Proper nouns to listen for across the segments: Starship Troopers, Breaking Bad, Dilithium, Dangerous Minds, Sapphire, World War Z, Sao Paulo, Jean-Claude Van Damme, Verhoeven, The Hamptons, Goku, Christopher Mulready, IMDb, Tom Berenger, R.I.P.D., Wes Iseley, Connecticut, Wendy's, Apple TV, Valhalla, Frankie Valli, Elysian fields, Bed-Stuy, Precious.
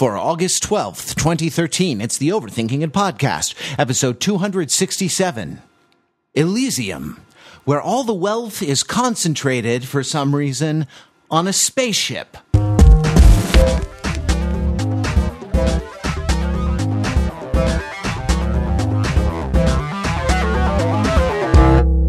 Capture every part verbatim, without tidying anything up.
For August twelfth, twenty thirteen, it's the Overthinking It Podcast, episode two sixty-seven, Elysium, where all the wealth is concentrated, for some reason, on a spaceship.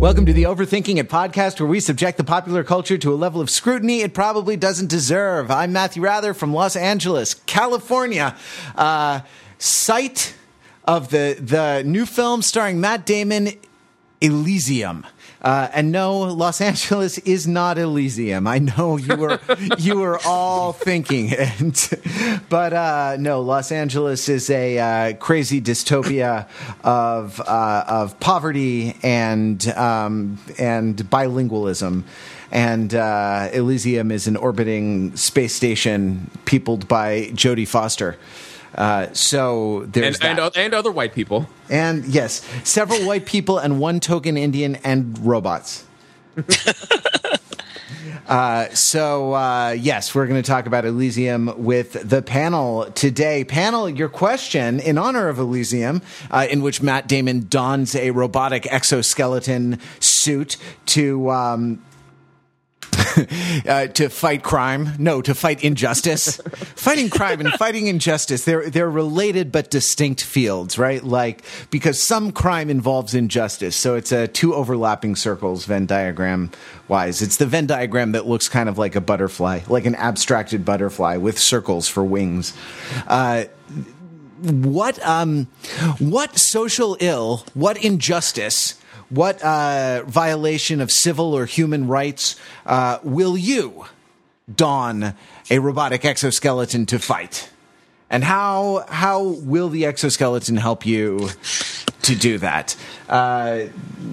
Welcome to the Overthinking It Podcast, where we subject the popular culture to a level of scrutiny it probably doesn't deserve. I'm Matthew Rather from Los Angeles, California. Uh, site of the, the new film starring Matt Damon, Elysium. Uh, and no, Los Angeles is not Elysium. I know you were you were all thinking it, but uh, no, Los Angeles is a uh, crazy dystopia of uh, of poverty and um, and bilingualism, and uh, Elysium is an orbiting space station peopled by Jodie Foster. Uh, so there's and, that. And, and other white people. And yes, several white people and one token Indian and robots. uh, so uh, yes, we're going to talk about Elysium with the panel today. Panel, your question in honor of Elysium, uh, in which Matt Damon dons a robotic exoskeleton suit to... Um, Uh, to fight crime. No, to fight injustice. Fighting crime and fighting injustice, they're they're related but distinct fields, right? Like, because some crime involves injustice. So it's a two overlapping circles Venn diagram wise. It's the Venn diagram that looks kind of like a butterfly, like an abstracted butterfly with circles for wings. Uh, what um, what social ill, what injustice... What uh, violation of civil or human rights uh, will you don a robotic exoskeleton to fight? And how how will the exoskeleton help you to do that? Uh,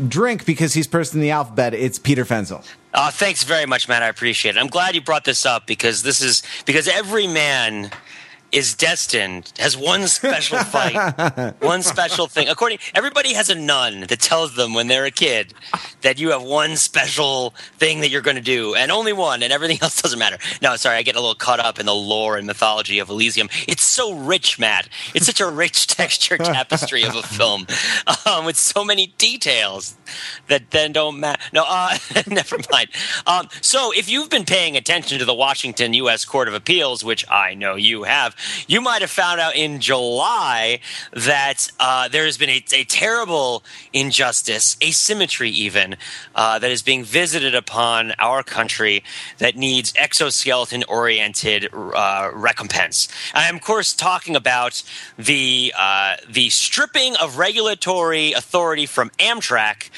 drink, because he's first in the alphabet, it's Peter Fenzel. Uh, thanks very much, Matt. I appreciate it. I'm glad you brought this up because this is because every man – is destined, has one special fight, one special thing. According, everybody has a nun that tells them when they're a kid that you have one special thing that you're going to do, and only one, and everything else doesn't matter. No, sorry, I get a little caught up in the lore and mythology of Elysium. It's so rich, Matt. It's such a rich texture tapestry of a film um, with so many details that then don't matter. No, uh, never mind. Um, so if you've been paying attention to the Washington U S Court of Appeals, which I know you have, you might have found out in July that uh, there has been a, a terrible injustice, asymmetry even, uh, that is being visited upon our country that needs exoskeleton-oriented uh, recompense. I am, of course, talking about the uh, the stripping of regulatory authority from Amtrak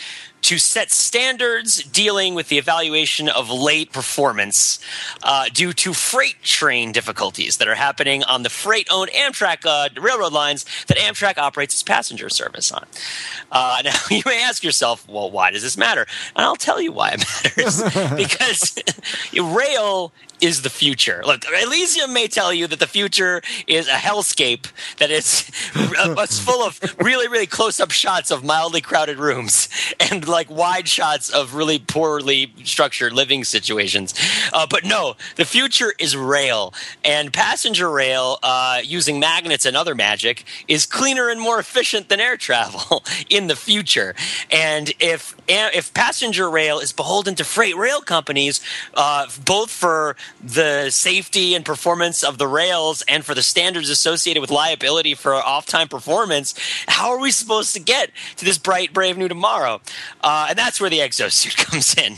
to set standards dealing with the evaluation of late performance uh, due to freight train difficulties that are happening on the freight-owned Amtrak uh, railroad lines that Amtrak operates its passenger service on. Uh, now, you may ask yourself, well, why does this matter? And I'll tell you why it matters. Because rail is the future. Look, Elysium may tell you that the future is a hellscape that is full of really, really close-up shots of mildly crowded rooms and like wide shots of really poorly structured living situations. Uh, but no, the future is rail. And passenger rail, uh, using magnets and other magic, is cleaner and more efficient than air travel in the future. And if if passenger rail is beholden to freight rail companies, uh, both for the safety and performance of the rails and for the standards associated with liability for off-time performance, how are we supposed to get to this bright, brave new tomorrow? Uh, and that's where the exosuit comes in.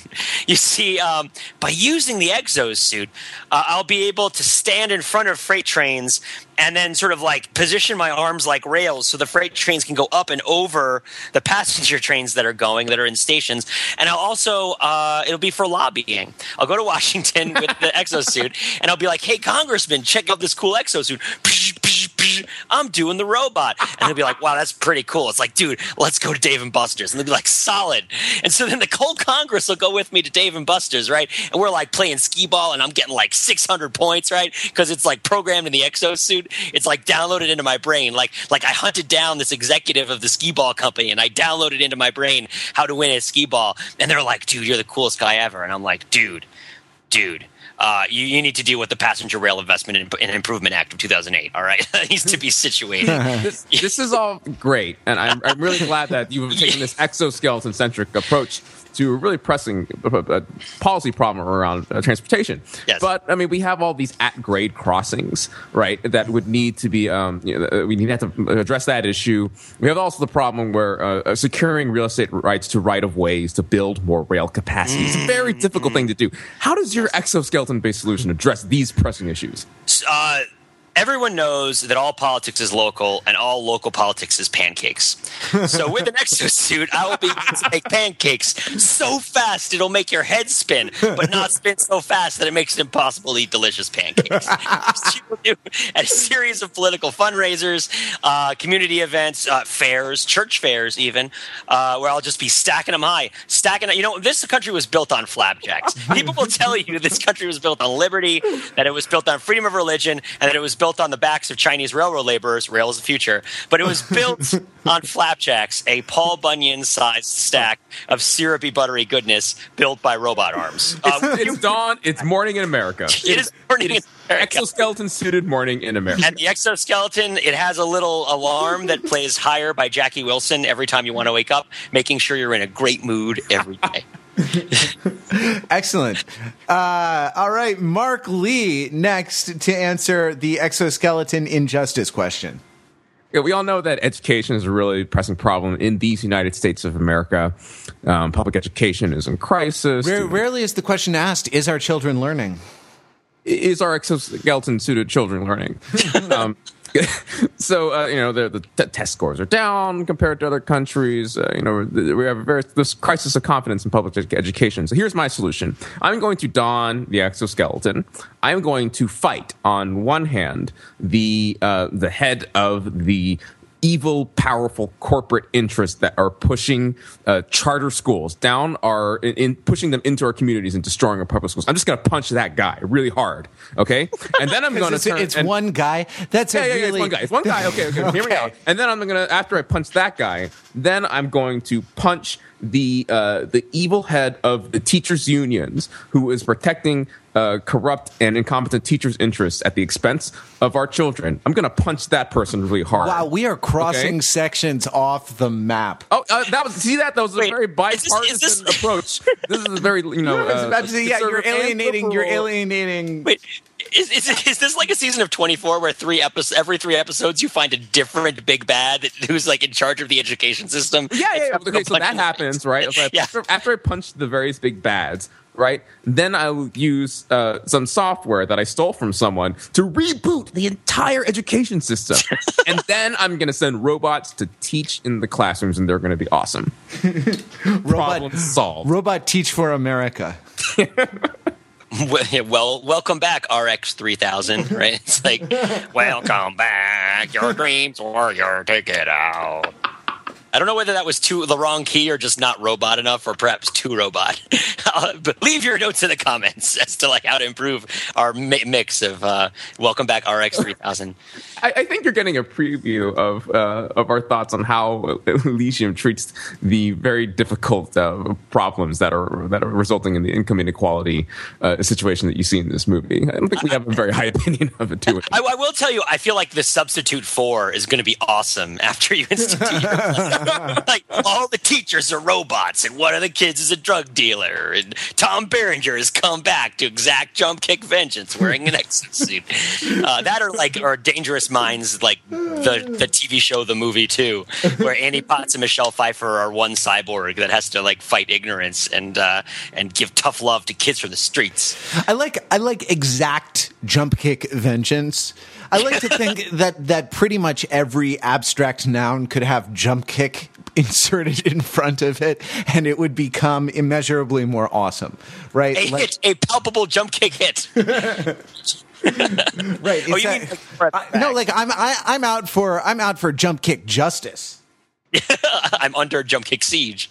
You see, um, by using the exosuit, uh, I'll be able to stand in front of freight trains and then sort of like position my arms like rails so the freight trains can go up and over the passenger trains that are going, that are in stations. And I'll also uh, – it'll be for lobbying. I'll go to Washington with the exosuit and I'll be like, hey, Congressman, check out this cool exosuit. Psh, psh, psh, I'm doing the robot. And they'll be like, wow, that's pretty cool. It's like, dude, let's go to Dave and Buster's. And they'll be like, solid. And so then the whole Congress will go with me to Dave and Buster's, right? And we're like playing skee-ball and I'm getting like six hundred points, right? Because it's like programmed in the exosuit. It's like downloaded into my brain. Like like I hunted down this executive of the skee ball company and I downloaded into my brain how to win a skee ball. And they're like, dude, you're the coolest guy ever. And I'm like, dude, dude. uh, you, you need to deal with the Passenger Rail Investment and Improvement Act of two thousand eight. All right, that needs to be situated. this, this is all great, and I'm, I'm really glad that you've taken this exoskeleton-centric approach to a really pressing policy problem around uh, transportation. Yes. But, I mean, we have all these at-grade crossings, right, that would need to be um, – you know, we need to have to address that issue. We have also the problem where uh, securing real estate rights to right-of-ways to build more rail capacity. It's a very difficult thing to do. How does your exoskeleton-based solution address these pressing issues? Uh Everyone knows that all politics is local and all local politics is pancakes. So with an exosuit, I will be able to make pancakes so fast it'll make your head spin, but not spin so fast that it makes it impossible to eat delicious pancakes. She will do at a series of political fundraisers, uh, community events, uh, fairs, church fairs even, uh, where I'll just be stacking them high. Stacking – you know, this country was built on flapjacks. People will tell you this country was built on liberty, that it was built on freedom of religion, and that it was built on the backs of Chinese railroad laborers. Rail is the future. But it was built on flapjacks, a Paul Bunyan-sized stack of syrupy, buttery goodness built by robot arms. Uh, it's it's dawn. It's morning in America. It, it is morning it is in America. Exoskeleton-suited morning in America. And the exoskeleton, it has a little alarm that plays Higher by Jackie Wilson every time you want to wake up, making sure you're in a great mood every day. Excellent. Uh, all right, Mark Lee next to answer the exoskeleton injustice question. Yeah, we all know that education is a really pressing problem in these United States of America. Um, public education is in crisis. Rare, rarely is the question asked, is our children learning? Is our exoskeleton-suited children learning? um So, uh, you know, the, the t- test scores are down compared to other countries. Uh, you know, the, we have a very, this crisis of confidence in public ed- education. So here's my solution. I'm going to don the exoskeleton. I'm going to fight, on one hand, the uh, the head of the evil, powerful corporate interests that are pushing uh, charter schools down our, in, in pushing them into our communities and destroying our public schools. I'm just going to punch that guy really hard, okay? And then I'm going to turn. It's and, one guy. That's yeah, a yeah, really... yeah. It's one guy. It's one guy. Okay, okay. okay. Hear me out. And then I'm going to, after I punch that guy, then I'm going to punch the uh, the evil head of the teachers' unions who is protecting Uh, corrupt and incompetent teachers' interests at the expense of our children. I'm going to punch that person really hard. Wow, we are crossing okay? sections off the map. Oh, uh, that was see that? That was Wait, a very bipartisan is this, is this... approach. This is a very, you know... Uh, to, yeah, you're alienating, you're alienating... Wait. Is, is is this like a season of twenty-four where three episodes, every three episodes you find a different big bad who's like in charge of the education system? Yeah, yeah, yeah. Okay, so that happens, right? Like yeah. after, after I punch the various big bads, right, then I'll use uh, some software that I stole from someone to reboot the entire education system. And then I'm going to send robots to teach in the classrooms, and they're going to be awesome. Robot, problem solved. Robot teach for America. Well, welcome back, R X three thousand, right? It's like, welcome back, your dreams or your ticket out. I don't know whether that was too the wrong key or just not robot enough or perhaps too robot. Uh, but leave your notes in the comments as to like how to improve our mi- mix of uh, welcome back R X three thousand. I, I think you're getting a preview of uh, of our thoughts on how Elysium treats the very difficult uh, problems that are that are resulting in the income inequality uh, situation that you see in this movie. I don't think we have a very high opinion of it too. I, I will tell you, I feel like the substitute for is going to be awesome after you institute your like, all the teachers are robots, and one of the kids is a drug dealer, and Tom Berenger has come back to exact jump kick vengeance wearing an exosuit. Uh, that are like are Dangerous Minds, like the, the T V show, the movie, too, where Annie Potts and Michelle Pfeiffer are one cyborg that has to like fight ignorance and uh, and give tough love to kids from the streets. I like I like exact jump kick vengeance. I like to think that, that pretty much every abstract noun could have jump kick inserted in front of it, and it would become immeasurably more awesome, right? A, like, hit, a palpable jump kick hit. Right. Oh, you that, mean, like, uh, no, like I'm I, I'm out for I'm out for jump kick justice. I'm under Jump Kick Siege.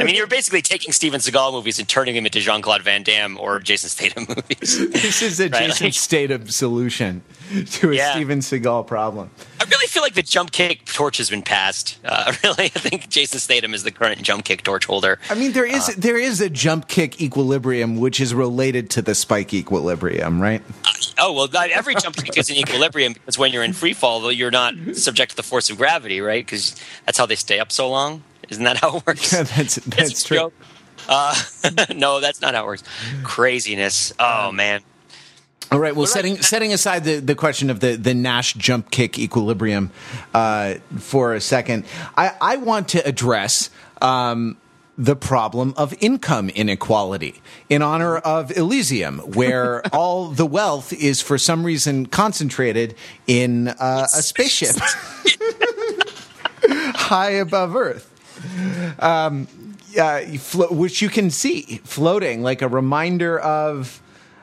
I mean, you're basically taking Steven Seagal movies and turning them into Jean-Claude Van Damme or Jason Statham movies. This is a right? Jason like, Statham solution to a yeah. Steven Seagal problem. I really feel like the Jump Kick torch has been passed. Uh, really, I think Jason Statham is the current Jump Kick torch holder. I mean, there is uh, there is a Jump Kick equilibrium which is related to the Spike equilibrium, right? Uh, oh, well, every Jump Kick is an equilibrium because when you're in free fall, you're not subject to the force of gravity, right? Because that's how they stay up so long. Isn't that how it works? Yeah, that's that's it's true. Uh, no, that's not how it works. Craziness. Oh, man. All right. Well, what setting I- setting aside the, the question of the, the Nash jump kick equilibrium uh, for a second, I, I want to address um, the problem of income inequality in honor of Elysium, where all the wealth is for some reason concentrated in uh, a spaceship. High above Earth, um, uh, flo- which you can see floating, like a reminder of,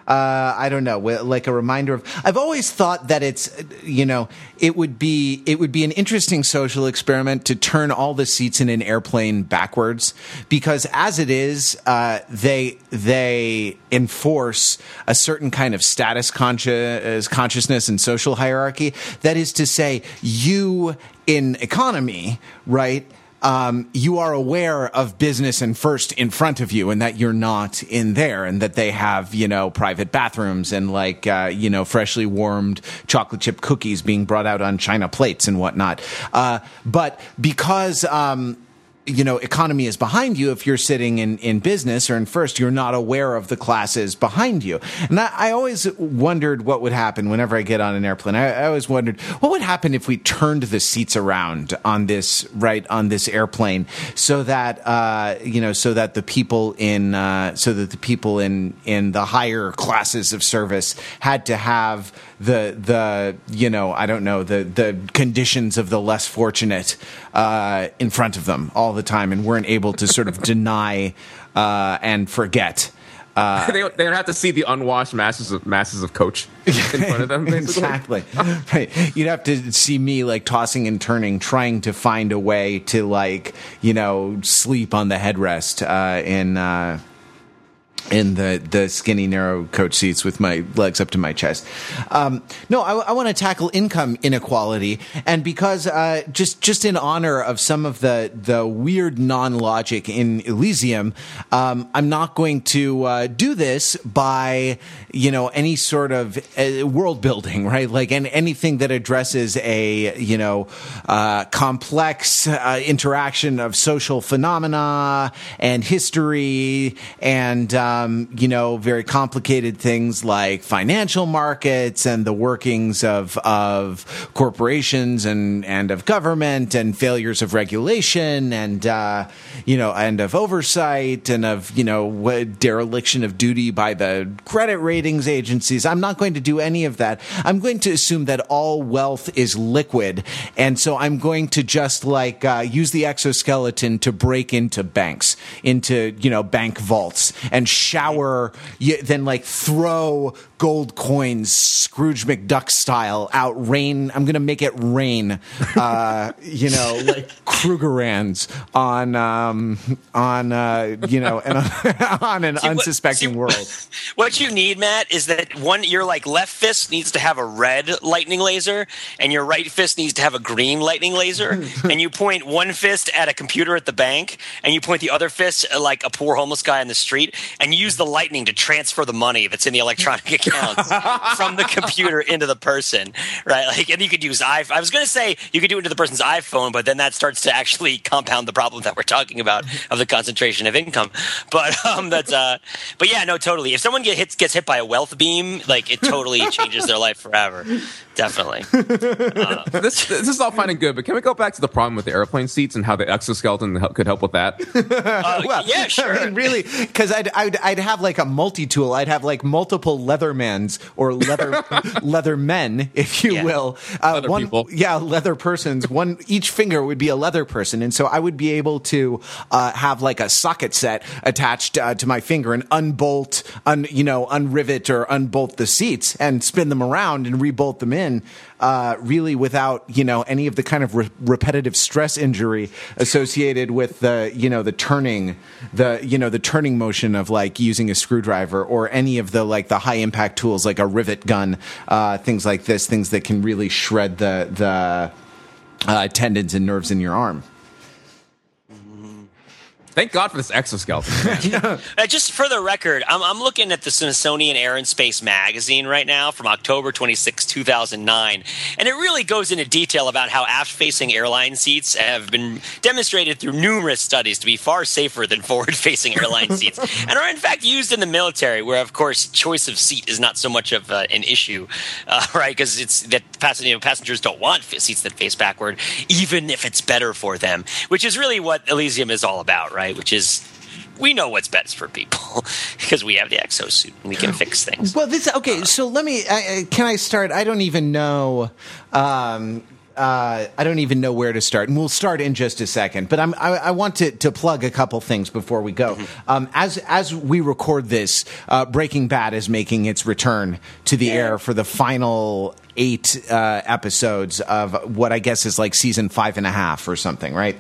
uh, I don't know, like a reminder of. I've always thought that it's, you know, it would be it would be an interesting social experiment to turn all the seats in an airplane backwards, because as it is, uh, they they enforce a certain kind of status conscious consciousness and social hierarchy. That is to say, you. In economy, right, um, you are aware of business and first in front of you, and that you're not in there, and that they have, you know, private bathrooms and like, uh, you know, freshly warmed chocolate chip cookies being brought out on China plates and whatnot. Uh, but because, um, you know, economy is behind you, if you're sitting in, in business or in first, you're not aware of the classes behind you. And I, I always wondered what would happen whenever I get on an airplane. I, I always wondered what would happen if we turned the seats around on this, right, on this airplane so that, uh, you know, so that the people in, uh, so that the people in, in the higher classes of service had to have the, the, you know, I don't know, the, the conditions of the less fortunate, uh, in front of them all the time, and weren't able to sort of deny uh, and forget. Uh, they, they would have to see the unwashed masses of masses of coach in front of them. Exactly. Right. You'd have to see me like tossing and turning, trying to find a way to like, you know, sleep on the headrest uh, in uh, in the, the skinny, narrow coach seats with my legs up to my chest. Um, no, I, I want to tackle income inequality. And because uh, just just in honor of some of the, the weird non-logic in Elysium, um, I'm not going to uh, do this by, you know, any sort of uh, world building, right? Like and anything that addresses a, you know, uh, complex uh, interaction of social phenomena and history and, um, Um, you know, very complicated things like financial markets and the workings of of corporations and, and of government and failures of regulation and, uh, you know, and of oversight and of, you know, dereliction of duty by the credit ratings agencies. I'm not going to do any of that. I'm going to assume that all wealth is liquid. And so I'm going to just like uh, use the exoskeleton to break into banks, into, you know, bank vaults and shower, then like throw gold coins, Scrooge McDuck style, out rain. I'm going to make it rain, uh, you know, like Krugerrands on, um, on uh, you know, and on, on an see, what, unsuspecting see, world. What you need, Matt, is that one, your like left fist needs to have a red lightning laser and your right fist needs to have a green lightning laser. And you point one fist at a computer at the bank and you point the other fist at like a poor homeless guy on the street. And use the lightning to transfer the money that's in the electronic accounts from the computer into the person, right? Like, and you could use iPhone. I was going to say you could do it into the person's iPhone, but then that starts to actually compound the problem that we're talking about of the concentration of income. But um, that's, uh, but yeah, no, totally. If someone get hit, gets hit by a wealth beam, like it totally changes their life forever. Definitely. Uh, this this is all fine and good, but can we go back to the problem with the airplane seats and how the exoskeleton could help with that? Uh, well, yeah, sure. I mean, really, because I'd, I'd I'd have like a multi-tool. I'd have like multiple Leathermans or leather leather men, if you yeah. will. Uh, leather one, people. Yeah, leather persons. One each finger would be a leather person, and so I would be able to uh, have like a socket set attached uh, to my finger and unbolt, un, you know, unrivet or unbolt the seats and spin them around and rebolt them in. uh, really without, you know, any of the kind of re- repetitive stress injury associated with the, you know, the turning, the, you know, the turning motion of like using a screwdriver or any of the like the high impact tools like a rivet gun, uh, things like this, things that can really shred the the uh, tendons and nerves in your arm. Thank God for this exoskeleton. uh, just for the record, I'm, I'm looking at the Smithsonian Air and Space Magazine right now from October twenty-sixth, two thousand nine, and it really goes into detail about how aft-facing airline seats have been demonstrated through numerous studies to be far safer than forward-facing airline seats, and are in fact used in the military, where of course choice of seat is not so much of uh, an issue, uh, right? Because it's that pass- you know, passengers don't want f- seats that face backward, even if it's better for them, which is really what Elysium is all about, right? Right, which is, we know what's best for people because we have the exosuit and we can fix things. Well, this okay. So let me. I, can I start? I don't even know. Um, uh, I don't even know where to start, and we'll start in just a second. But I'm. I, I want to, to plug a couple things before we go. Mm-hmm. Um, as as we record this, uh, Breaking Bad is making its return to the yeah. air for the final eight uh, episodes of what I guess is like season five and a half or something, right?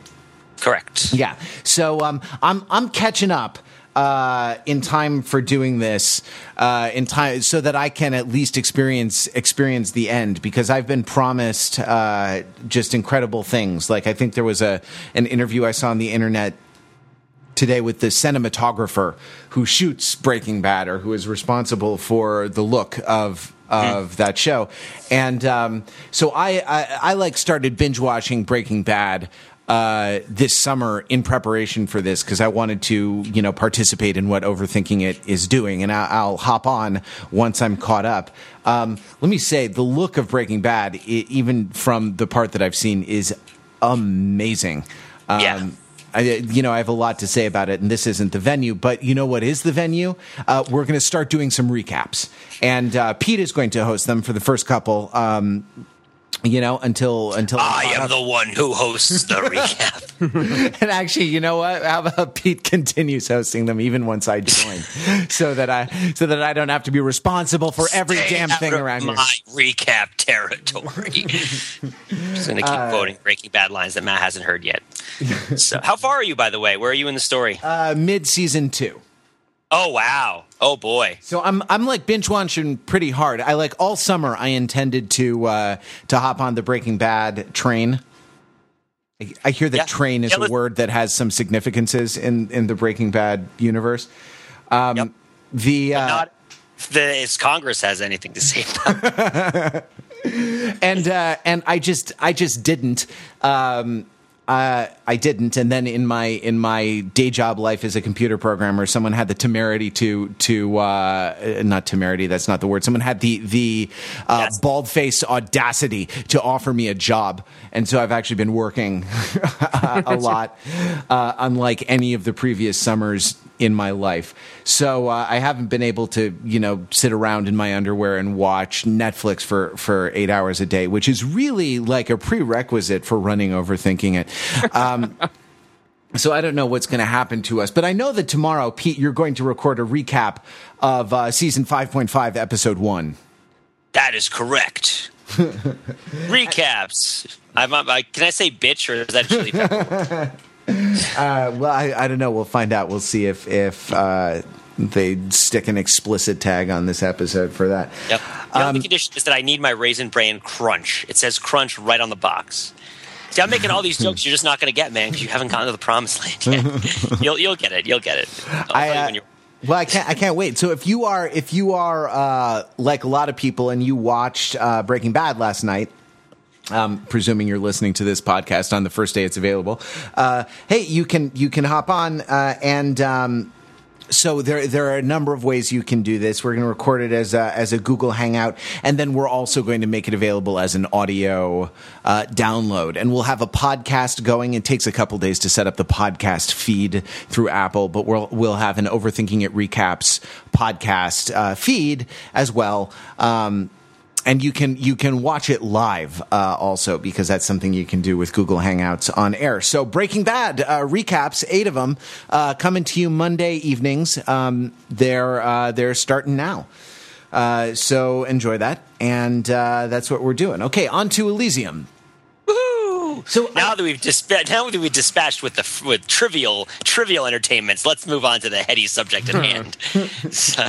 Correct. Yeah. So um, I'm I'm catching up uh, in time for doing this uh, in time so that I can at least experience experience the end, because I've been promised uh, just incredible things. Like I think there was a an interview I saw on the internet today with the cinematographer who shoots Breaking Bad, or who is responsible for the look of. Of that show, and um, so I, I I like started binge watching Breaking Bad uh, this summer in preparation for this, because I wanted to, you know, participate in what Overthinking It is doing, and I, I'll hop on once I'm caught up. Um, let me say, the look of Breaking Bad, it, even from the part that I've seen, is amazing. Um, yeah. I, you know, I have a lot to say about it, and this isn't the venue, but you know what is the venue? Uh, we're going to start doing some recaps, and uh, Pete is going to host them for the first couple. Um, you know, until until I am up. The one who hosts the recap. And actually, you know what? How about Pete continues hosting them even once I join, so that I so that I don't have to be responsible for every Stay damn thing out around of my here. Recap territory. I'm just gonna keep uh, quoting Breaking Bad lines that Matt hasn't heard yet. So, how far are you, by the way? Where are you in the story? Uh, mid season two. Oh wow! Oh boy! So I'm I'm like binge watching pretty hard. I like all summer. I intended to uh, to hop on the Breaking Bad train. I, I hear that yeah. train is yeah, a word that has some significances in, in the Breaking Bad universe. Um, yep. The uh, not if the if Congress has anything to say about it. and uh, and I just I just didn't. Um, Uh, I didn't, and then in my in my day job life as a computer programmer, someone had the temerity to to uh, not temerity, that's not the word. Someone had the the uh, yes. bald-faced audacity to offer me a job, and so I've actually been working a lot, uh, unlike any of the previous summers in my life. So uh, I haven't been able to, you know, sit around in my underwear and watch Netflix for, for eight hours a day, which is really like a prerequisite for running Overthinking It. Um, so I don't know what's going to happen to us, but I know that tomorrow, Pete, you're going to record a recap of uh, season five point five, episode one. That is correct. Recaps. I'm, I, can I say bitch, or is that Chili Pepper? Uh, well, I, I don't know. We'll find out. We'll see if if uh, they stick an explicit tag on this episode for that. Yep. The um, only condition is that I need my Raisin Bran Crunch. It says Crunch right on the box. See, I'm making all these jokes you're just not going to get, man, because you haven't gotten to the promised land yet. you'll you'll get it. You'll get it. I'll I, uh, when you're- Well, I can't. I can't wait. So if you are if you are uh, like a lot of people, and you watched uh, Breaking Bad last night. Um, presuming you're listening to this podcast on the first day it's available. Uh, hey, you can you can hop on uh, and um, so there there are a number of ways you can do this. We're going to record it as a, as a Google Hangout, and then we're also going to make it available as an audio uh, download. And we'll have a podcast going. It takes a couple days to set up the podcast feed through Apple, but we'll we'll have an Overthinking It Recaps podcast uh, feed as well. Um, And you can you can watch it live uh, also, because that's something you can do with Google Hangouts on air. So Breaking Bad uh, recaps, eight of them, uh, coming to you Monday evenings. Um, they're uh, they're starting now. Uh, so enjoy that, and uh, that's what we're doing. Okay, on to Elysium. Woohoo! So now I, that we've dispa- now that we've dispatched with the with trivial trivial entertainments, let's move on to the heady subject at hand. So,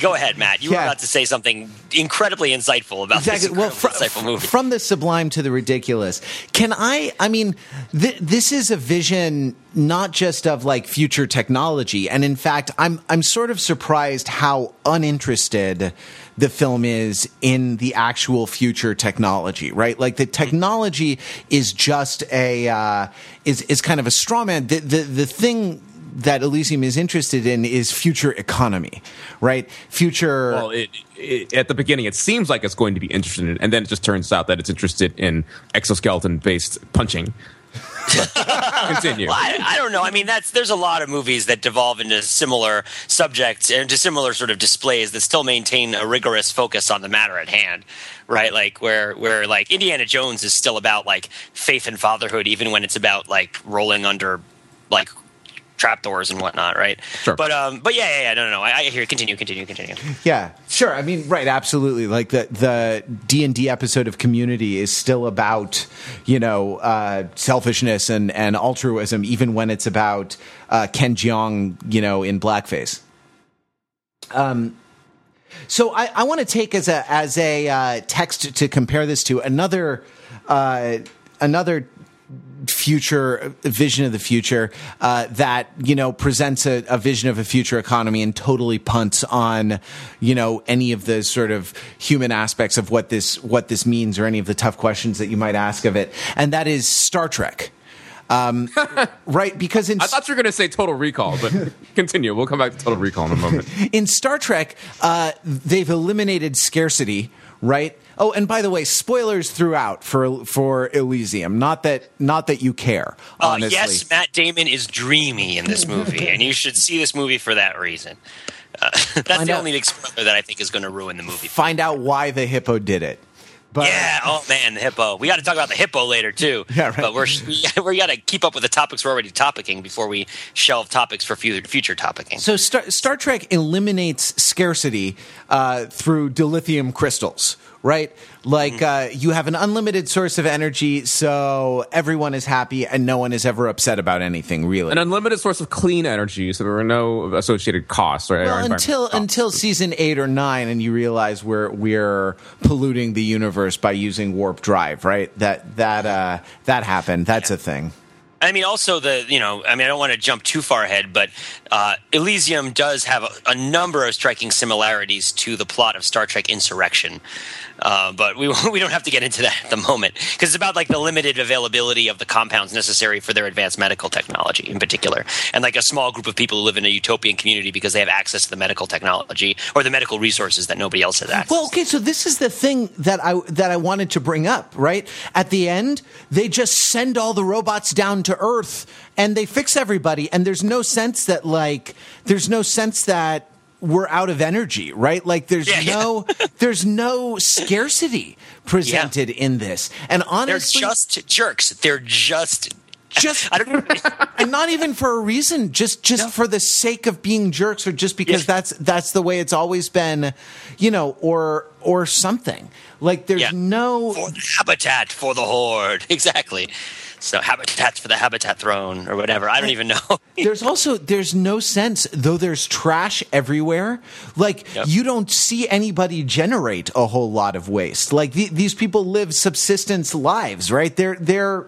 go ahead, Matt. You yeah. were about to say something incredibly insightful about exactly. this incredibly well, fr- insightful movie. From the sublime to the ridiculous. Can I? I mean, th- this is a vision. Not just of like future technology, and in fact, I'm I'm sort of surprised how uninterested the film is in the actual future technology, right? Like the technology is just a uh, is is kind of a straw man. The the, the thing that Elysium is interested in is future economy, right? Future. Well, it, it, at the beginning, it seems like it's going to be interested in, and then it just turns out that it's interested in exoskeleton-based punching. Continue. Well, I, I don't know. I mean, that's there's a lot of movies that devolve into similar subjects and to similar sort of displays that still maintain a rigorous focus on the matter at hand, right? Like where where like Indiana Jones is still about like faith and fatherhood, even when it's about like rolling under like trapdoors and whatnot, right? Sure. But um, but yeah, yeah, yeah, no, no, no. I, I hear. Continue, continue, continue. Yeah, sure. I mean, right, absolutely. Like the the D and D episode of Community is still about you know uh, selfishness and, and altruism, even when it's about uh, Ken Jeong, you know, in blackface. Um. So I, I want to take as a as a uh, text to compare this to another uh, another. future vision of the future uh, that, you know, presents a, a vision of a future economy and totally punts on, you know, any of the sort of human aspects of what this what this means or any of the tough questions that you might ask of it. And that is Star Trek. Um, right, because in I thought you were going to say Total Recall, but continue. We'll come back to Total Recall in a moment. In Star Trek, uh, they've eliminated scarcity, right? Oh, and by the way, spoilers throughout for for Elysium. Not that not that you care. Honestly. Uh, yes, Matt Damon is dreamy in this movie, and you should see this movie for that reason. Uh, that's find the out, only big spoiler that I think is going to ruin the movie. Find out why the hippo did it. But, yeah. Oh man, the hippo. We got to talk about the hippo later too. Yeah, right. But we're we got to keep up with the topics we're already topicking before we shelve topics for future future topicking. So Star, Star Trek eliminates scarcity uh, through dilithium crystals, right? Like mm-hmm. uh, you have an unlimited source of energy, so everyone is happy and no one is ever upset about anything. Really, an unlimited source of clean energy, so there are no associated costs, right? Well, until costs. until season eight or nine, and you realize we're we're polluting the universe. By using warp drive, right? That that uh, that happened. That's yeah. a thing. I mean, also the you know, I mean, I don't want to jump too far ahead, but uh, Elysium does have a, a number of striking similarities to the plot of Star Trek Insurrection, uh, but we we don't have to get into that at the moment because it's about like the limited availability of the compounds necessary for their advanced medical technology in particular, and like a small group of people who live in a utopian community because they have access to the medical technology or the medical resources that nobody else has access. Well, okay, so this is the thing that I that I wanted to bring up, right? At the end, they just send all the robots down to to Earth and they fix everybody, and there's no sense that like there's no sense that we're out of energy, right? Like there's yeah, no yeah. there's no scarcity presented yeah. in this, and honestly they're just jerks. They're just just I don't and not even for a reason, just just no. for the sake of being jerks, or just because yeah. that's that's the way it's always been, you know, or or something. Like there's yeah. no for the habitat for the horde. Exactly. So habitats for the habitat throne or whatever. I don't even know. There's also there's no sense, though there's trash everywhere. Like yep. you don't see anybody generate a whole lot of waste. Like the, these people live subsistence lives, right? They're they're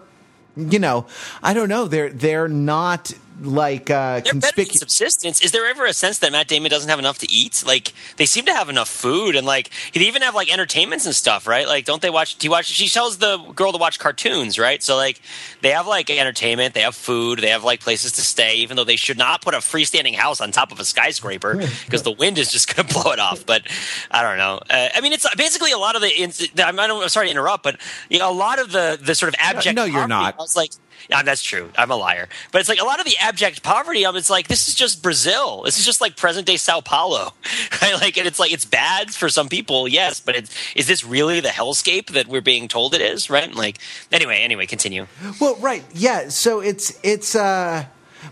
you know, I don't know. They're they're not like uh conspicuous subsistence. Is there ever a sense that Matt Damon doesn't have enough to eat? Like they seem to have enough food, and like they even have like entertainments and stuff, right? Like don't they watch do you watch she tells the girl to watch cartoons, right? So like they have like entertainment, they have food, they have like places to stay, even though they should not put a freestanding house on top of a skyscraper because the wind is just going to blow it off. But I don't know. Uh, I mean, it's basically a lot of the, the I'm, I'm sorry to interrupt, but you know, a lot of the the sort of abject No, no you're not. I was like No, that's true. I'm a liar. But it's like a lot of the abject poverty of it's like this is just Brazil. This is just like present day Sao Paulo. Right? Like and it's like it's bad for some people, yes, but it's is this really the hellscape that we're being told it is, right? Like anyway, anyway, continue. Well, right. Yeah, so it's it's uh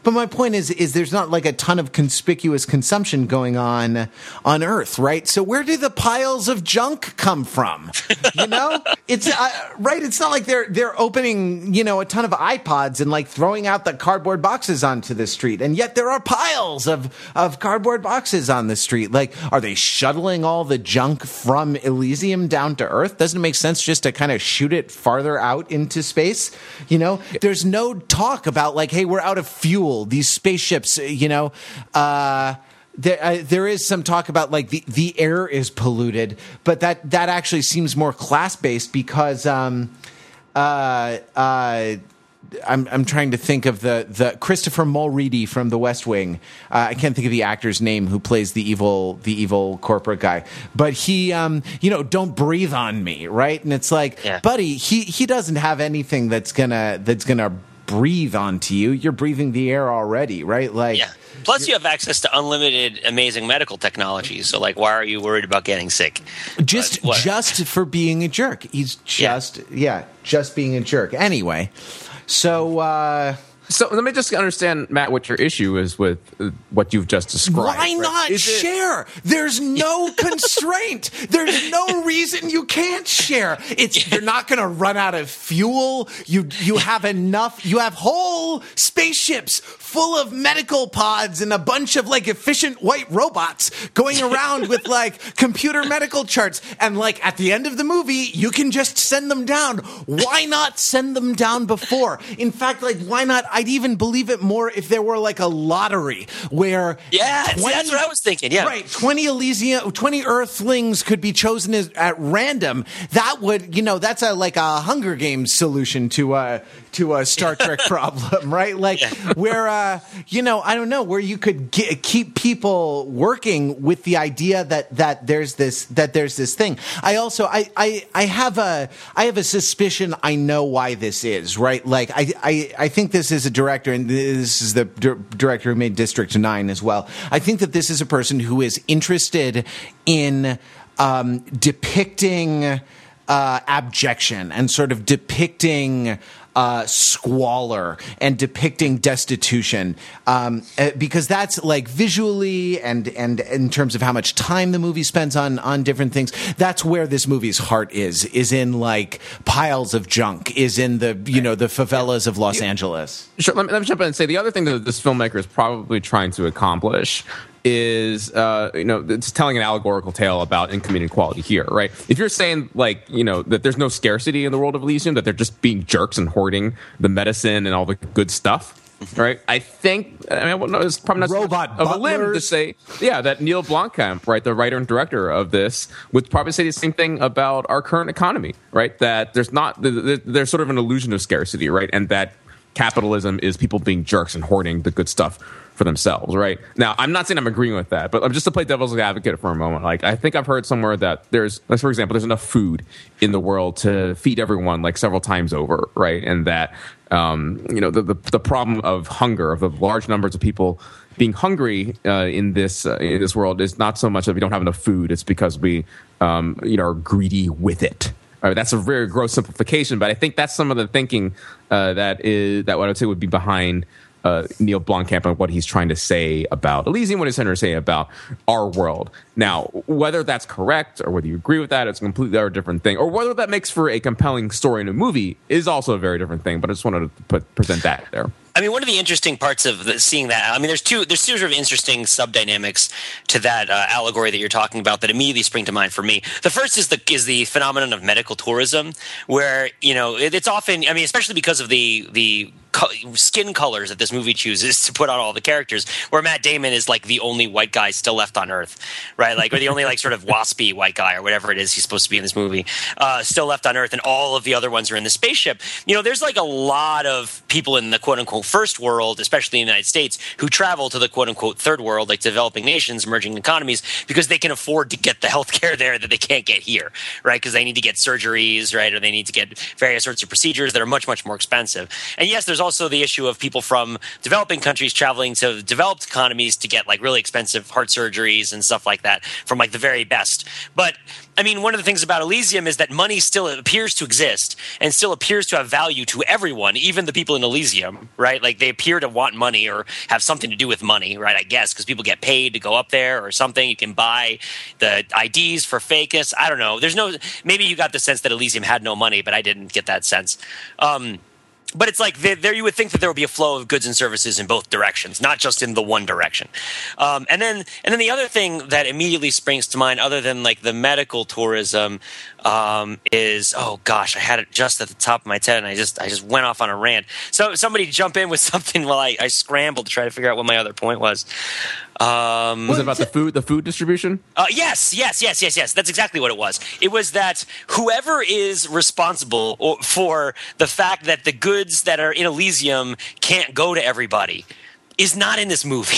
But my point is, is there's not like a ton of conspicuous consumption going on on Earth, right? So where do the piles of junk come from? You know, it's uh, right. It's not like they're they're opening, you know, a ton of iPods and like throwing out the cardboard boxes onto the street, and yet there are piles of of cardboard boxes on the street. Like, are they shuttling all the junk from Elysium down to Earth? Doesn't it make sense just to kind of shoot it farther out into space? You know, there's no talk about like, hey, we're out of fuel. These spaceships, you know, uh, there, uh, there is some talk about like the, the air is polluted, but that, that actually seems more class based because um, uh, uh, I'm I'm trying to think of the the Christopher Mulready from The West Wing. Uh, I can't think of the actor's name who plays the evil the evil corporate guy. But he, um, you know, don't breathe on me, right? And it's like, yeah. buddy, he he doesn't have anything that's gonna that's gonna. breathe onto you. You're breathing the air already, right? Like, yeah. Plus, you have access to unlimited, amazing medical technology. So, like, why are you worried about getting sick? Just, uh, just for being a jerk. He's just, yeah, yeah just being a jerk. Anyway, so, uh, so let me just understand, Matt, what your issue is with what you've just described. Why not share? There's no constraint. There's no reason you can't share. It's you're not going to run out of fuel. You you have enough. You have whole spaceships full of medical pods and a bunch of like efficient white robots going around with like computer medical charts. And like at the end of the movie, you can just send them down. Why not send them down before? In fact, like why not? I I'd even believe it more if there were like a lottery where yeah, twenty, that's what I was thinking. Yeah, right. Twenty Elysium, twenty Earthlings could be chosen as, at random. That would, you know, that's a like a Hunger Games solution to a to a Star Trek problem, right? Like yeah. where, uh, you know, I don't know where you could get, keep people working with the idea that that there's this that there's this thing. I also I I, I have a I have a suspicion I know why this is, right? Like I I, I think this is a director, and this is the director who made District nine as well. I think that this is a person who is interested in um, depicting uh, abjection and sort of depicting uh, squalor and depicting destitution, um, because that's like visually and, and in terms of how much time the movie spends on, on different things. That's where this movie's heart is, is in like piles of junk, is in the, you know, the favelas of Los you, Angeles. Sure. Let me, let me jump in and say the other thing that this filmmaker is probably trying to accomplish is, uh, you know, it's telling an allegorical tale about income inequality here, right? If you're saying, like, you know, that there's no scarcity in the world of Elysium, that they're just being jerks and hoarding the medicine and all the good stuff, right? I think, I mean, it's probably not Robot of a limb to say, yeah, that Neil Blomkamp, right, the writer and director of this, would probably say the same thing about our current economy, right? That there's not, there's sort of an illusion of scarcity, right? And that capitalism is people being jerks and hoarding the good stuff for themselves, right? Now, I'm not saying I'm agreeing with that, but I'm just to play devil's advocate for a moment. Like, I think I've heard somewhere that there's, like, for example, there's enough food in the world to feed everyone like several times over, right? And that, um, you know, the, the the problem of hunger, of the large numbers of people being hungry uh, in this uh, in this world is not so much that we don't have enough food; it's because we, um, you know, are greedy with it. I mean, that's a very gross simplification, but I think that's some of the thinking uh, that is that what I would say would be behind Uh, Neil Blomkamp and what he's trying to say about Elysium, what he's trying to say about our world. Now, whether that's correct or whether you agree with that, it's a completely different thing. Or whether that makes for a compelling story in a movie is also a very different thing. But I just wanted to put, present that there. I mean, one of the interesting parts of the, seeing that, I mean, there's two, there's two sort of interesting subdynamics to that uh, allegory that you're talking about that immediately spring to mind for me. The first is the is the phenomenon of medical tourism, where you know it, it's often, I mean, especially because of the the co- skin colors that this movie chooses to put on all the characters, where Matt Damon is like the only white guy still left on Earth, right? Like, or the only like sort of waspy white guy or whatever it is he's supposed to be in this movie, uh, still left on Earth, and all of the other ones are in the spaceship. You know, there's like a lot of people in the quote unquote first world, especially in the United States, who travel to the quote-unquote third world, like developing nations, emerging economies, because they can afford to get the healthcare there that they can't get here, right? Because they need to get surgeries, right? Or they need to get various sorts of procedures that are much, much more expensive. And yes, there's also the issue of people from developing countries traveling to developed economies to get like really expensive heart surgeries and stuff like that from like the very best. But I mean, one of the things about Elysium is that money still appears to exist and still appears to have value to everyone, even the people in Elysium, right? Like they appear to want money or have something to do with money, right? I guess because people get paid to go up there or something. You can buy the I Ds for fakeness. I don't know. There's no – maybe you got the sense that Elysium had no money, but I didn't get that sense. Um, but it's like they, there you would think that there would be a flow of goods and services in both directions, not just in the one direction. Um, and then and then the other thing that immediately springs to mind, other than like the medical tourism, um, is oh gosh, I had it just at the top of my head, and I just I just went off on a rant. So somebody jump in with something while I, I scramble to try to figure out what my other point was. Um, was it about the food, the food distribution? Uh, yes, yes, yes, yes, yes. That's exactly what it was. It was that whoever is responsible or, for the fact that the goods that are in Elysium can't go to everybody is not in this movie.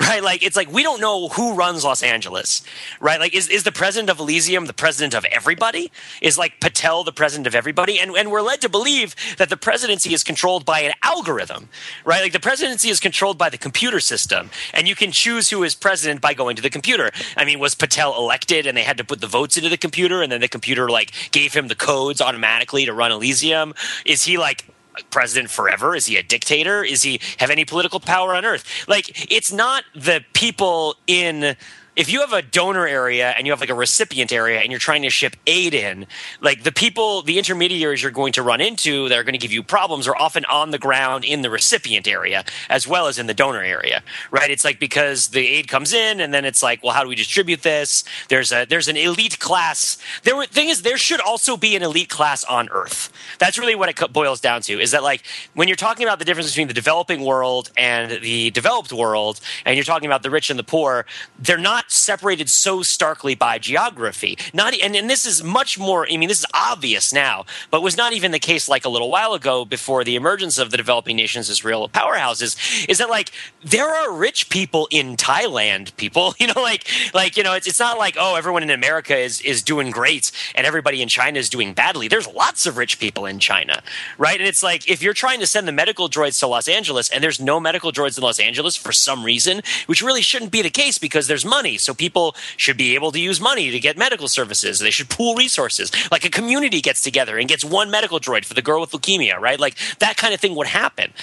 Right, like it's like we don't know who runs Los Angeles, right? Like, is is the president of Elysium the president of everybody? Is like Patel the president of everybody? And and we're led to believe that the presidency is controlled by an algorithm, right? Like the presidency is controlled by the computer system, and you can choose who is president by going to the computer. I mean, was Patel elected, and they had to put the votes into the computer, and then the computer like gave him the codes automatically to run Elysium? Is he like president forever? Is he a dictator? Is he have any political power on earth? Like, it's not the people in – if you have a donor area and you have like a recipient area and you're trying to ship aid in, like the people – the intermediaries you're going to run into that are going to give you problems are often on the ground in the recipient area as well as in the donor area, right? It's like because the aid comes in and then it's like, well, how do we distribute this? There's a there's an elite class. There were, thing is, there should also be an elite class on earth. That's really what it boils down to, is that like when you're talking about the difference between the developing world and the developed world and you're talking about the rich and the poor, they're not separated so starkly by geography. Not and, and this is much more, I mean, this is obvious now, but was not even the case like a little while ago before the emergence of the developing nations as real powerhouses, is that like there are rich people in Thailand, people, you know, like, like you know, it's, it's not like, oh, everyone in America is, is doing great and everybody in China is doing badly. There's lots of rich people in China, right? And it's like if you're trying to send the medical droids to Los Angeles and there's no medical droids in Los Angeles for some reason, which really shouldn't be the case because there's money. So people should be able to use money to get medical services. They should pool resources. Like a community gets together and gets one medical droid for the girl with leukemia, right? Like that kind of thing would happen.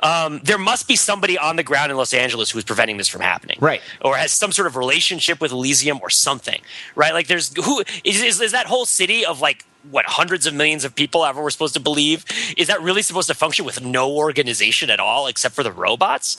Um, there must be somebody on the ground in Los Angeles who is preventing this from happening. Right. Or has some sort of relationship with Elysium or something, right? Like there's who is, is, is that whole city of like, what, hundreds of millions of people, however we're supposed to believe, is that really supposed to function with no organization at all except for the robots?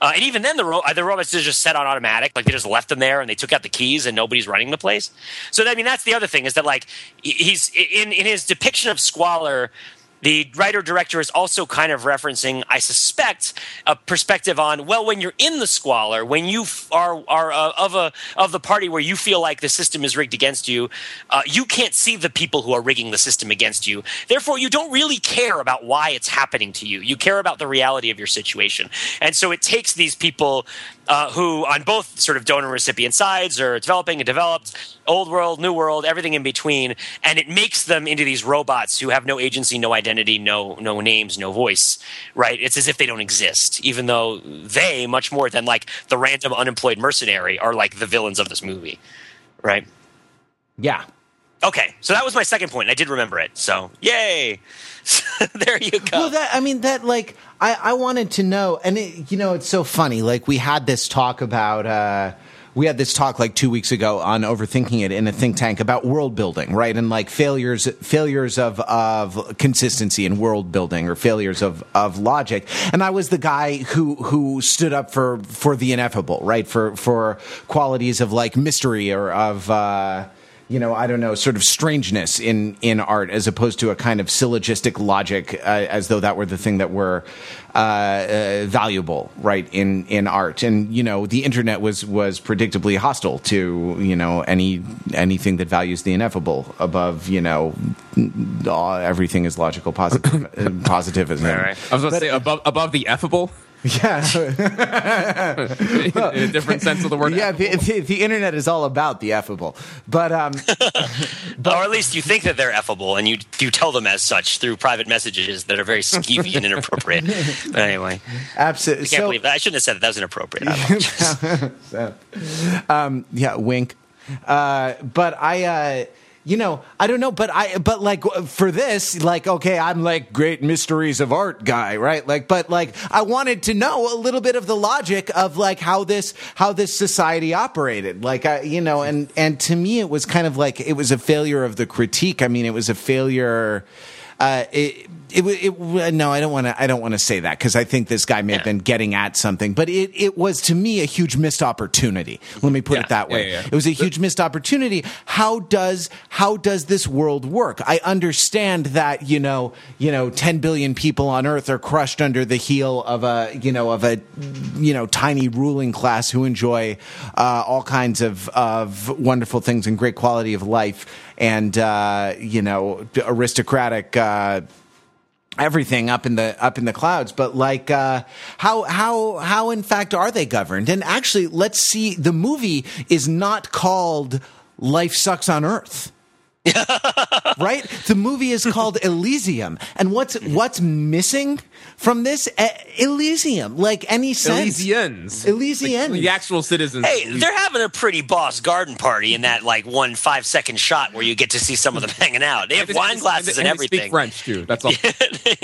Uh, and even then, the, ro- the robots are just set on automatic. Like, they just left them there and they took out the keys and nobody's running the place. So, I mean, that's the other thing is that, like, he's in, in his depiction of squalor – the writer-director is also kind of referencing, I suspect, a perspective on, well, when you're in the squalor, when you f- are, are uh, of a of the party where you feel like the system is rigged against you, uh, you can't see the people who are rigging the system against you. Therefore, you don't really care about why it's happening to you. You care about the reality of your situation. And so it takes these people uh, who, on both sort of donor-recipient sides, or developing and developed, old world, new world, everything in between, and it makes them into these robots who have no agency, no identity. Identity, no, no names, no voice, right? It's as if they don't exist, even though they, much more than like the random unemployed mercenary, are like the villains of this movie, right? Yeah. Okay, so that was my second point. I did remember it, so yay! There you go. Well, that I mean, that like I, I wanted to know, and it, you know, it's so funny. Like we had this talk about. Uh, We had this talk like two weeks ago on Overthinking It in a think tank about world building, right? And like failures, failures of, of consistency in world building or failures of, of logic. And I was the guy who, who stood up for, for the ineffable, right? For, for qualities of like mystery or of, uh, you know, I don't know, sort of strangeness in, in art as opposed to a kind of syllogistic logic, uh, as though that were the thing that were uh, uh, valuable, right, in, in art. And, you know, the internet was was predictably hostile to, you know, any anything that values the ineffable above, you know, everything is logical positive, positivism. All right. I was going to say above, above the effable. Yeah. Well, in a different sense of the word. Yeah, the, the, the internet is all about the effable. But, um, but or at least you think that they're effable, and you you tell them as such through private messages that are very skeevy and inappropriate. But anyway. Absolutely. I can't so, believe that. I shouldn't have said that. That was inappropriate. I so, um, yeah, wink. Uh, but I... Uh, You know, I don't know, but I, but like for this, like, okay, I'm like great mysteries of art guy, right? Like, but like, I wanted to know a little bit of the logic of like how this, how this society operated. Like, I, you know, and, and to me, it was kind of like, it was a failure of the critique. I mean, it was a failure. Uh, it, it, it, no, I don't want to, I don't want to say that because I think this guy may yeah. have been getting at something, but it, it was to me a huge missed opportunity. Let me put yeah, it that way. Yeah, yeah. It was a huge missed opportunity. How does, how does this world work? I understand that, you know, you know, ten billion people on earth are crushed under the heel of a, you know, of a, you know, tiny ruling class who enjoy, uh, all kinds of, of wonderful things and great quality of life. And, uh, you know, aristocratic, uh, everything up in the, up in the clouds. But like, uh, how, how, how in fact are they governed? And actually, let's see, the movie is not called Life Sucks on Earth. Right? The movie is called Elysium. And what's, what's missing from this? E- Elysium. Like any sense. Elysians. Elysians. Like, the actual citizens. Hey, they're having a pretty boss garden party in that like one five second shot where you get to see some of them hanging out. They have and wine glasses and, and, and everything. They speak French too. That's all.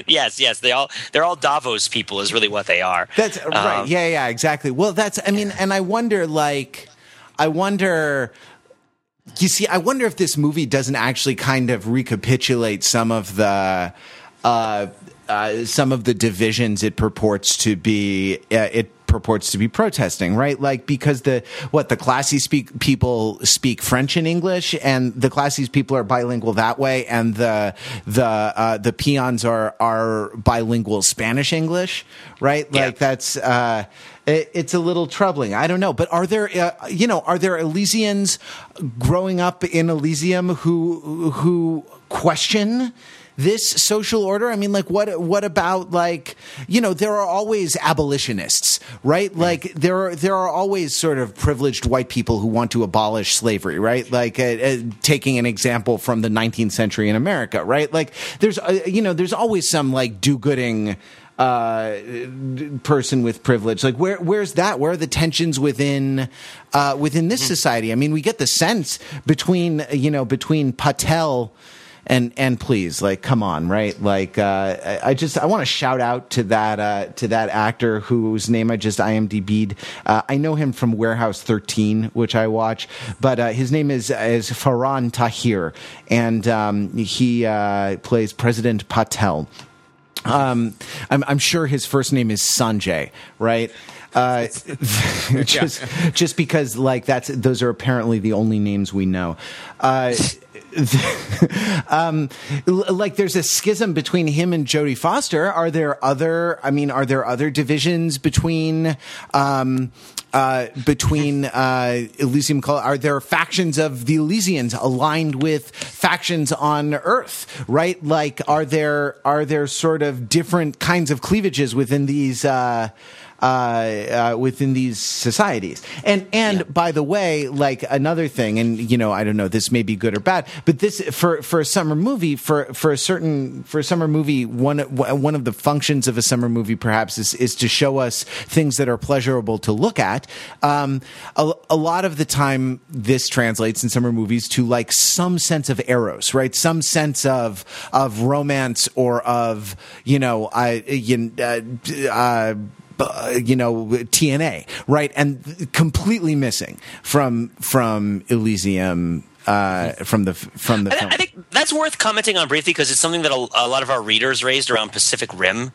Yes, yes. They all, they're all Davos people is really what they are. That's um, right. Yeah, yeah, exactly. Well, that's, I mean, and I wonder like, I wonder... You see, I wonder if this movie doesn't actually kind of recapitulate some of the uh, uh, some of the divisions it purports to be. Uh, it purports to be protesting, right? Like because the what the classy speak people speak French and English, and the classy people are bilingual that way, and the the uh, the peons are are bilingual Spanish English, right? Like yeah. that's uh, it, it's a little troubling. I don't know, but are there uh, you know are there Elysians growing up in Elysium who who question this social order? I mean, like, what what about, like, you know, there are always abolitionists, right? Like, there are, there are always sort of privileged white people who want to abolish slavery, right? Like, uh, uh, taking an example from the nineteenth century in America, right? Like, there's, uh, you know, there's always some, like, do-gooding uh, person with privilege. Like, where where's that? Where are the tensions within uh, within this society? I mean, we get the sense between, you know, between Patel... And and please, like, come on, right? Like, uh, I, I just I want to shout out to that uh, to that actor whose name I just IMDb'd. Uh, I know him from Warehouse thirteen, which I watch, but uh, his name is is Farhan Tahir, and um, he uh, plays President Patel. Um, I'm, I'm sure his first name is Sanjay, right? Uh, just yeah. just because like that's those are apparently the only names we know. Uh, um, like there's a schism between him and Jodie Foster. Are there other? I mean, are there other divisions between um, uh, between uh, Elysium? Are there factions of the Elysians aligned with factions on Earth? Right? Like, are there are there sort of different kinds of cleavages within these? Uh, Uh, uh, within these societies. And, and yeah. by the way, like another thing, and you know, I don't know, this may be good or bad, but this for, for a summer movie, for, for a certain, for a summer movie, one, one of the functions of a summer movie perhaps is, is to show us things that are pleasurable to look at. Um, a, a lot of the time this translates in summer movies to like some sense of eros, right? Some sense of, of romance or of, you know, I, you, uh, uh, Uh, you know, T N A, right? And completely missing from from Elysium, uh, from the from the. Film. I think that's worth commenting on briefly because it's something that a, a lot of our readers raised around Pacific Rim,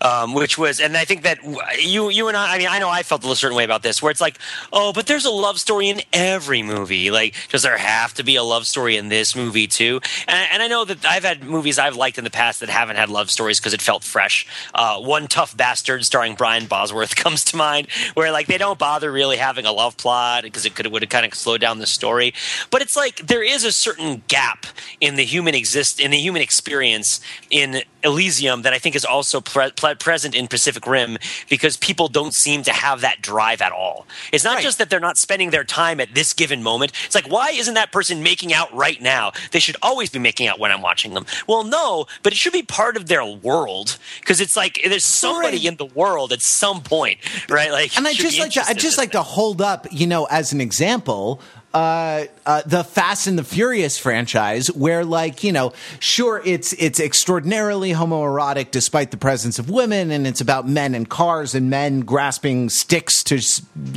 um, which was, and I think that you you and I, I mean, I know I felt a certain way about this, where it's like, oh, but there's a love story in every movie. Like, does there have to be a love story in this movie too? And, and I know that I've had movies I've liked in the past that haven't had love stories because it felt fresh. Uh, One Tough Bastard starring Brian Bosworth comes to mind, where like they don't bother really having a love plot because it could would have kind of slowed down the story. But it's like there is a certain gap in in the human exist in the human experience in Elysium that I think is also pre- pre- present in Pacific Rim, because people don't seem to have that drive at all. It's not right. just that they're not spending their time at this given moment. It's like, why isn't that person making out right now? They should always be making out when I'm watching them. Well, no, but it should be part of their world, because it's like there's somebody right. in the world at some point, right? Like, and I just like to, I just like it? to hold up, you know, as an example. Uh, uh, the Fast and the Furious franchise, where, like, you know, sure, it's it's extraordinarily homoerotic despite the presence of women, and it's about men and cars and men grasping sticks to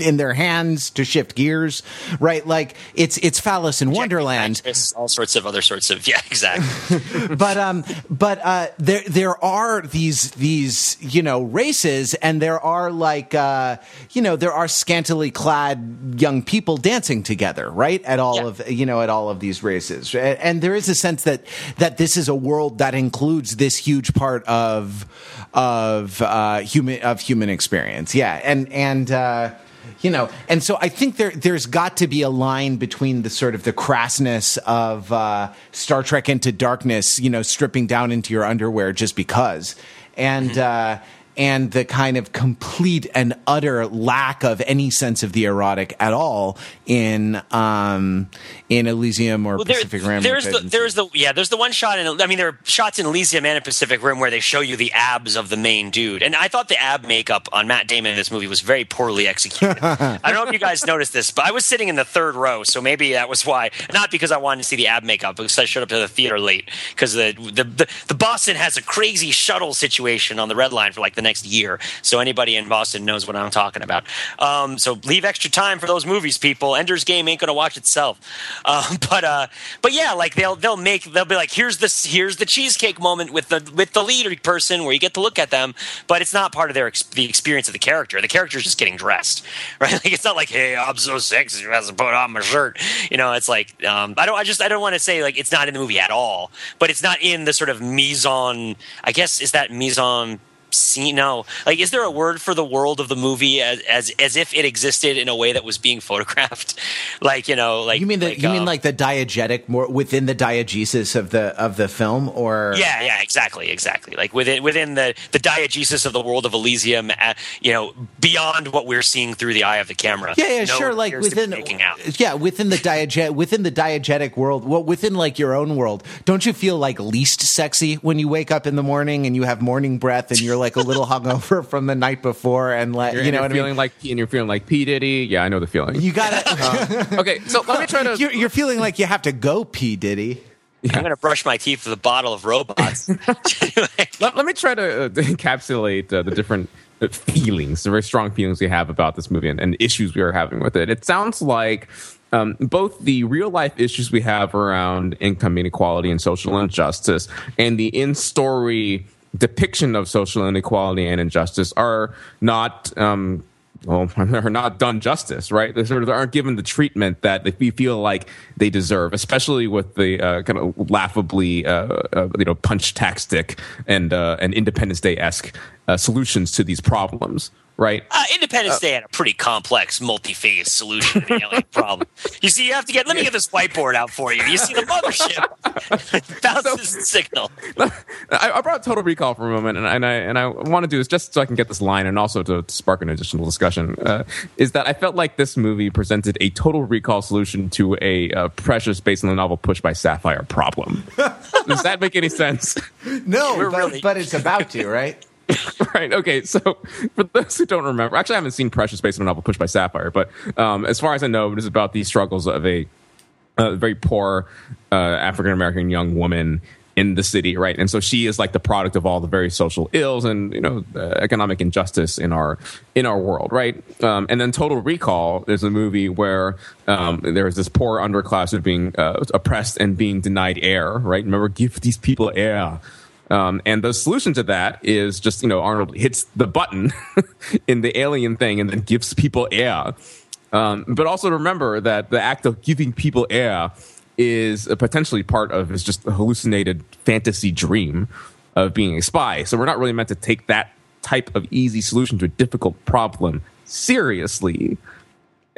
in their hands to shift gears, right? Like, it's it's Phallus in Wonderland, all sorts of other sorts of yeah, exactly. but um, but uh, there there are these these you know races, and there are like uh, you know there are scantily clad young people dancing together. Right at all yeah. of you know at all of these races, and there is a sense that that this is a world that includes this huge part of of uh, human of human experience. Yeah, and and uh, you know, and so I think there there's got to be a line between the sort of the crassness of uh, Star Trek Into Darkness, you know, stripping down into your underwear just because, and. Mm-hmm. Uh, And the kind of complete and utter lack of any sense of the erotic at all in um, in Elysium or well, there, Pacific Rim. There's the, there's the yeah, there's the one shot in. I mean, there are shots in Elysium and in Pacific Rim where they show you the abs of the main dude, and I thought the ab makeup on Matt Damon in this movie was very poorly executed. I don't know if you guys noticed this, but I was sitting in the third row, so maybe that was why. Not because I wanted to see the ab makeup, because I showed up to the theater late because the the, the the Boston has a crazy shuttle situation on the Red Line for like the next year, so anybody in Boston knows what I'm talking about. Um, so leave extra time for those movies, people. Ender's Game ain't gonna watch itself. Uh, but uh, but yeah, like they'll they'll make they'll be like here's the here's the cheesecake moment with the with the leader person where you get to look at them, but it's not part of their the experience of the character. The character's just getting dressed, right? Like it's not like hey, I'm so sexy, I have to put on my shirt. You know, it's like um, I don't I just I don't want to say like it's not in the movie at all, but it's not in the sort of mise en. I guess is that mise en. See, no, like, is there a word for the world of the movie as as as if it existed in a way that was being photographed? Like, you know, like you mean the like, you um, mean like the diegetic more within the diegesis of the of the film, or yeah, yeah, exactly, exactly. Like within within the the diegesis of the world of Elysium, uh, you know, beyond what we're seeing through the eye of the camera. Yeah, yeah, no sure. Like within yeah, within the diegetic within the diegetic world, well, within like your own world. Don't you feel like least sexy when you wake up in the morning and you have morning breath and you're like a little hungover from the night before, and like you know, you're what feeling I mean? Like, and you're feeling like P. Diddy. Yeah, I know the feeling. You got it. um, okay, so let me try to. You're, you're feeling like you have to go P. Diddy. Yeah. I'm going to brush my teeth with a bottle of Robots. let, let me try to uh, encapsulate uh, the different uh, feelings, the very strong feelings we have about this movie, and, and issues we are having with it. It sounds like. Um, both the real-life issues we have around income inequality and social injustice and the in-story depiction of social inequality and injustice are not um, well, are not done justice, right? They sort of aren't given the treatment that we feel like they deserve, especially with the uh, kind of laughably uh, uh, you know, punch-tactic and, uh, and Independence Day-esque uh, solutions to these problems. Right. Uh, Independence uh, Day had a pretty complex, multi-phase solution to the alien problem. You see, you have to get. Let me get this whiteboard out for you. You see the mothership bounces so, signal. I, I brought Total Recall for a moment, and, and I and I want to do this just so I can get this line, and also to spark an additional discussion. Uh, is that I felt like this movie presented a Total Recall solution to a uh, precious based on the novel Push by Sapphire problem. Does that make any sense? No, but, really... but it's about to, right? Right. Okay. So, for those who don't remember, actually, I haven't seen Precious based on a novel Pushed by Sapphire, but um, as far as I know, it is about the struggles of a, a very poor uh, African American young woman in the city, right? And so she is like the product of all the very social ills and, you know, uh, economic injustice in our in our world, right? Um, and then Total Recall is a movie where um, there is this poor underclass who's being uh, oppressed and being denied air, right? Remember, give these people air. Um, and the solution to that is just, you know, Arnold hits the button in the alien thing and then gives people air. Um, but also remember that the act of giving people air is a potentially part of is just a hallucinated fantasy dream of being a spy. So we're not really meant to take that type of easy solution to a difficult problem seriously.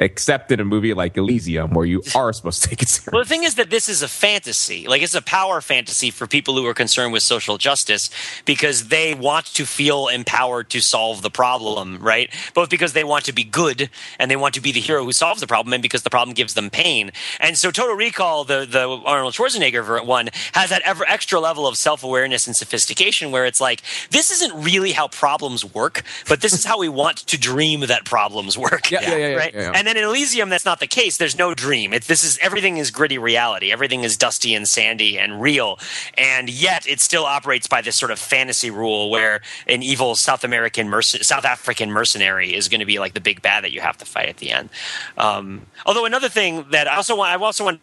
Except in a movie like Elysium, where you are supposed to take it seriously. Well, the thing is that this is a fantasy. Like, it's a power fantasy for people who are concerned with social justice because they want to feel empowered to solve the problem, right? Both because they want to be good and they want to be the hero who solves the problem and because the problem gives them pain. And so Total Recall, the, the Arnold Schwarzenegger one, has that ever extra level of self-awareness and sophistication where it's like, this isn't really how problems work, but this is how we want to dream that problems work. Yeah, yeah, yeah, yeah, right? Yeah, yeah. And And in Elysium, that's not the case. There's no dream. It, this is everything is gritty reality. Everything is dusty and sandy and real. And yet it still operates by this sort of fantasy rule where an evil South American merc- South African mercenary is going to be like the big bad that you have to fight at the end. Um, although another thing that I also want, I also want.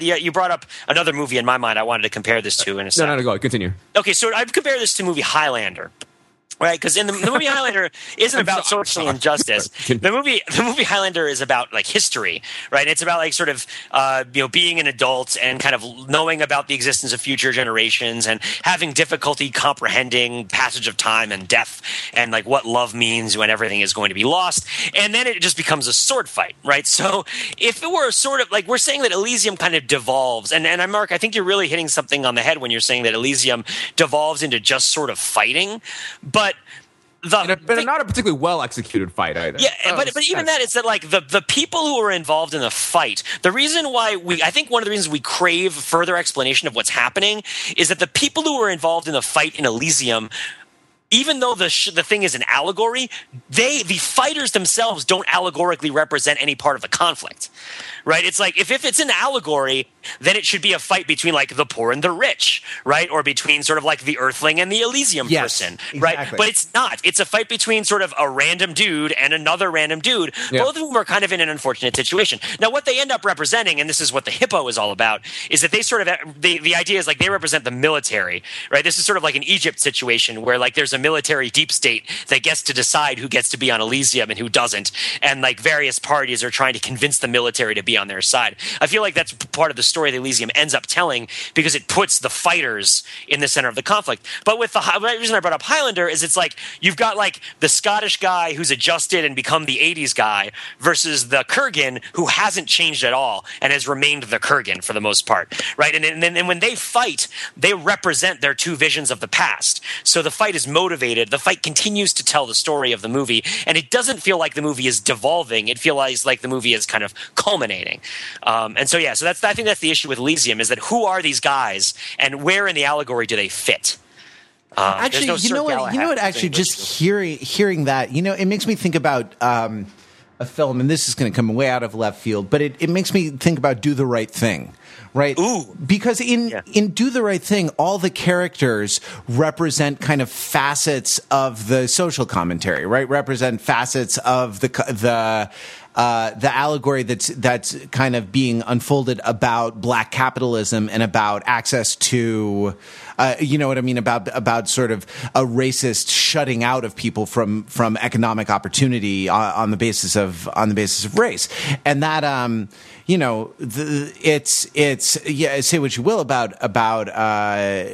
You brought up another movie in my mind. I wanted to compare this to in a second. No, no, no, go continue. Okay, so I'd compare this to movie Highlander. Right, because in the, the movie Highlander isn't about social injustice. The movie, the movie Highlander is about like history, right? It's about like sort of uh, you know being an adult and kind of knowing about the existence of future generations and having difficulty comprehending passage of time and death and like what love means when everything is going to be lost. And then it just becomes a sword fight, right? So if it were a sort of like we're saying that Elysium kind of devolves, and and Mark, I think you're really hitting something on the head when you're saying that Elysium devolves into just sort of fighting, but The, and a, but the, not a particularly well-executed fight either. Yeah, oh, but, but even that, it's that like the, the people who are involved in the fight, the reason why we – I think one of the reasons we crave further explanation of what's happening is that the people who are involved in the fight in Elysium – even though the sh- the thing is an allegory, they the fighters themselves don't allegorically represent any part of the conflict, right? It's like if, if it's an allegory, then it should be a fight between like the poor and the rich, right? Or between sort of like the earthling and the Elysium yes, person, right? Exactly. But it's not. It's a fight between sort of a random dude and another random dude. Yeah. Both of whom are kind of in an unfortunate situation. Now, what they end up representing, and this is what the hippo is all about, is that they sort of the the idea is like they represent the military, right? This is sort of like an Egypt situation where like there's a military deep state that gets to decide who gets to be on Elysium and who doesn't, and like various parties are trying to convince the military to be on their side. I feel like that's part of the story that Elysium ends up telling because it puts the fighters in the center of the conflict. But with the, the reason I brought up Highlander is it's like you've got like the Scottish guy who's adjusted and become the eighties guy versus the Kurgan who hasn't changed at all and has remained the Kurgan for the most part, right? And then and, and when they fight, they represent their two visions of the past. So the fight is motivated. Motivated. The fight continues to tell the story of the movie, and it doesn't feel like the movie is devolving. It feels like the movie is kind of culminating. Um, and so, yeah, so that's I think that's the issue with Elysium is that who are these guys, and where in the allegory do they fit? Um, actually, no you know what? You know what? Actually, just hearing hearing that, you know, it makes me think about um, a film, and this is going to come way out of left field, but it, it makes me think about Do the Right Thing. Right. Ooh. Because in, yeah. in Do the Right Thing, all the characters represent kind of facets of the social commentary, right? Represent facets of the the uh, the allegory that's that's kind of being unfolded about black capitalism and about access to, uh, you know what I mean, about about sort of a racist shutting out of people from from economic opportunity on, on the basis of on the basis of race, and that. Um, You know, the, it's it's yeah. Say what you will about about uh,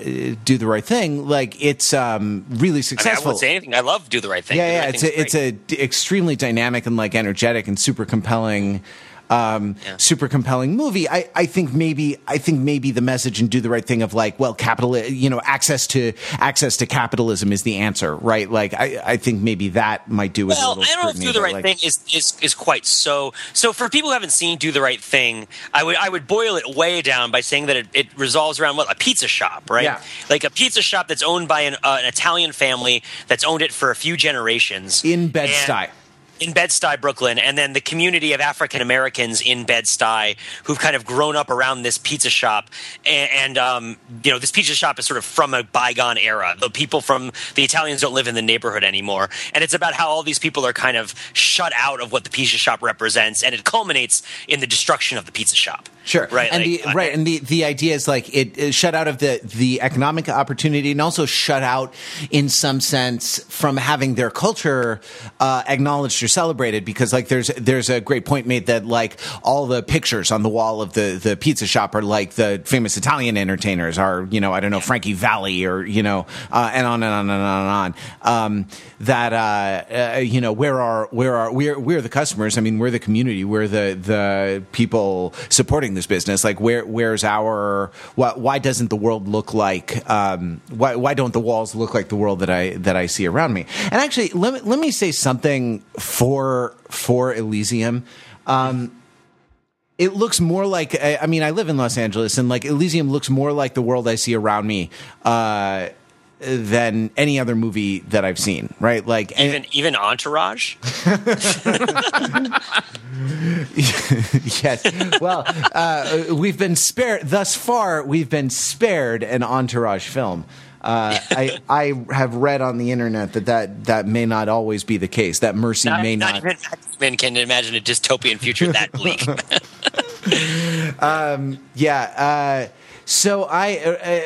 Do the Right Thing. Like it's um, really successful. I mean, I won't say anything. I love Do the Right Thing. Yeah, yeah. Right it's a, it's a extremely dynamic and like energetic and super compelling, um, yeah. super compelling movie. I, I think maybe I think maybe the message in Do the Right Thing of like well, capital. You know, access to access to capitalism is the answer, right? Like I, I think maybe that might do. Well, a little I don't know if Do the Right like, Thing is, is is quite so. So for people who haven't seen Do the Right Thing, I would I would boil it way down by saying that it, it resolves around what a pizza shop, right? Yeah. Like a pizza shop that's owned by an, uh, an Italian family that's owned it for a few generations in Bed-Stuy. In Bed-Stuy, Brooklyn, and then the community of African Americans in Bed-Stuy who've kind of grown up around this pizza shop, and, and um, you know, this pizza shop is sort of from a bygone era. The people from the Italians don't live in the neighborhood anymore, and it's about how all these people are kind of shut out of what the pizza shop represents, and it culminates in the destruction of the pizza shop. Sure, right, and like, the, uh, right, and the, the idea is like it is shut out of the, the economic opportunity, and also shut out in some sense from having their culture uh, acknowledged. celebrated because, like, there's there's a great point made that, like, all the pictures on the wall of the, the pizza shop are, like, the famous Italian entertainers are, you know, I don't know, Frankie Valli or, you know, uh, and on and on and on and on. Um, that, uh, uh, you know, where are, where are, we're, we're the customers. I mean, we're the community. We're the, the people supporting this business. Like, where where's our, why, why doesn't the world look like, um, why why don't the walls look like the world that I, that I see around me? And actually, let me, let me say something for, for Elysium. Um, It looks more like, I mean, I live in Los Angeles, and, like, Elysium looks more like the world I see around me uh, than any other movie that I've seen, right? Like, even and, even Entourage? Yes. Well, uh, we've been spared, thus far, we've been spared an Entourage film. Uh, I I have read on the internet that, that that may not always be the case. That mercy not, may not. Not even Batman can imagine a dystopian future that bleak. um, yeah. Uh, so I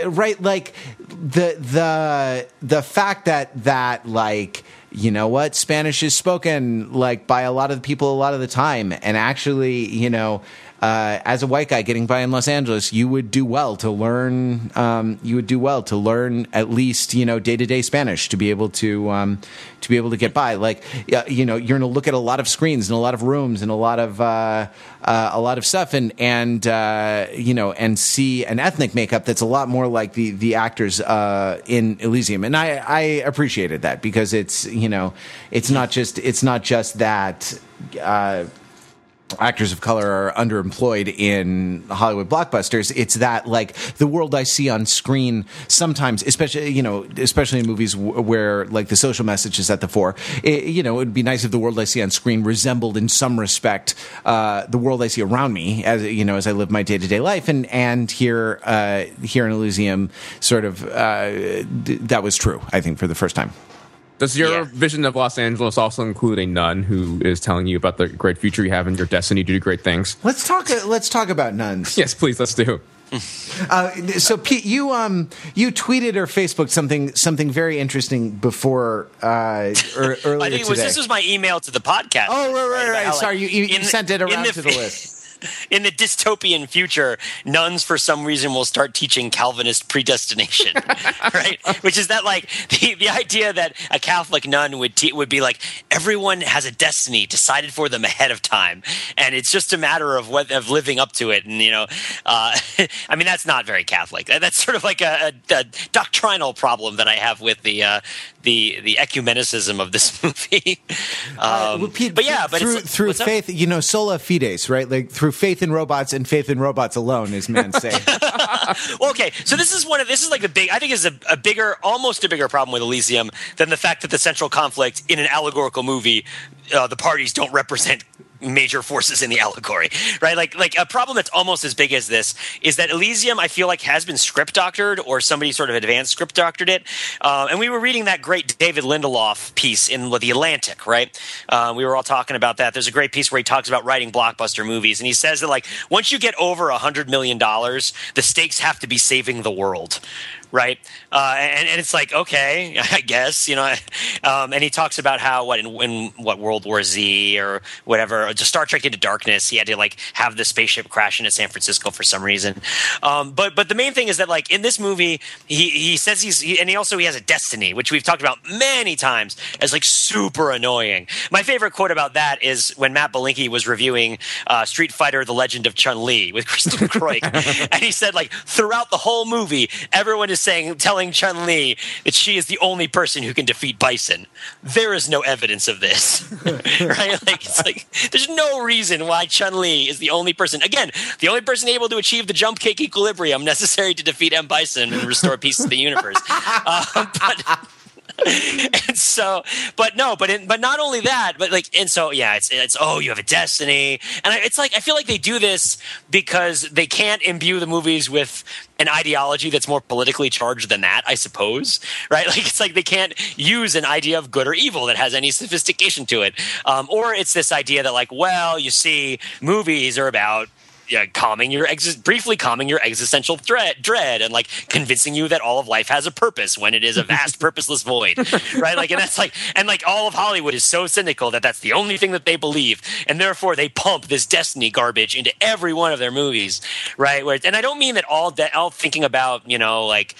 uh, right like the the the fact that that like. You know what? Spanish is spoken, like, by a lot of people a lot of the time. And actually, you know, uh, as a white guy getting by in Los Angeles, you would do well to learn. Um, you would do well to learn at least, you know, day-to-day Spanish to be able to um, to be able to get by. Like, you know, you're going to look at a lot of screens and a lot of rooms and a lot of uh, uh, a lot of stuff, and and uh, you know, and see an ethnic makeup that's a lot more like the the actors uh, in Elysium. And I, I appreciated that because it's. You know, it's not just it's not just that uh, actors of color are underemployed in Hollywood blockbusters. It's that, like, the world I see on screen sometimes, especially, you know, especially in movies where, like, the social message is at the fore. It, you know, it would be nice if the world I see on screen resembled in some respect uh, the world I see around me, as you know, as I live my day to day life. And and here uh, here in Elysium, sort of uh, th- that was true, I think, for the first time. Does your yeah. vision of Los Angeles also include a nun who is telling you about the great future you have and your destiny to do great things? Let's talk. Let's talk about nuns. Yes, please. Let's do. uh, so, Pete, you um, you tweeted or Facebooked something something very interesting before uh, or, earlier I think it was, today. This was my email to the podcast. Oh, right, right, right. right. Sorry, you, you in, sent it around the, to the list. In the dystopian future, nuns for some reason will start teaching Calvinist predestination, right? Which is that, like, the, the idea that a Catholic nun would te- would be like, everyone has a destiny decided for them ahead of time, and it's just a matter of what, of living up to it. And, you know, uh, I mean, that's not very Catholic. That's sort of like a, a, a doctrinal problem that I have with the uh, the the ecumenicism of this movie. um, uh, well, Pete, but yeah, but through, it's, through faith, up? you know, sola fides, right? Like through. Faith in robots and faith in robots alone is man saying. Okay, so this is one of this is like the big. I think is a, a bigger, almost a bigger problem with Elysium than the fact that the central conflict in an allegorical movie, uh, the parties don't represent major forces in the allegory, right? Like, like a problem that's almost as big as this is that Elysium, I feel like, has been script doctored, or somebody sort of advanced script doctored it. Uh, and we were reading that great David Lindelof piece in The Atlantic, right? Uh, we were all talking about that. There's a great piece where he talks about writing blockbuster movies, and he says that, like, once you get over a hundred million dollars, the stakes have to be saving the world. Right, uh, and, and it's like, okay, I guess, you know. Um, and he talks about how what in, in what World War Z or whatever, or just Star Trek Into Darkness, he had to, like, have the spaceship crash into San Francisco for some reason. Um, but but the main thing is that, like, in this movie, he he says he's he, and he also he has a destiny, which we've talked about many times as, like, super annoying. My favorite quote about that is when Matt Belinke was reviewing uh, Street Fighter: The Legend of Chun-Li with Kristen Kreuk, and he said, like, throughout the whole movie, everyone is saying, telling Chun-Li that she is the only person who can defeat Bison. There is no evidence of this, right? Like, it's like there's no reason why Chun-Li is the only person, again, the only person able to achieve the jump kick equilibrium necessary to defeat M. Bison and restore peace to the universe. Uh, but... and so, but no, but in, but not only that, but like, and so, yeah, it's, it's, oh, you have a destiny. And I, it's like, I feel like they do this because they can't imbue the movies with an ideology that's more politically charged than that, I suppose. Right. Like, it's like, they can't use an idea of good or evil that has any sophistication to it. Um, or it's this idea that, like, well, you see, movies are about yeah, calming your ex- briefly calming your existential threat, dread, and like convincing you that all of life has a purpose when it is a vast purposeless void, right? Like, and that's like, and like all of Hollywood is so cynical that that's the only thing that they believe, and therefore they pump this destiny garbage into every one of their movies, right? Where, and I don't mean that all de- all thinking about, you know, like,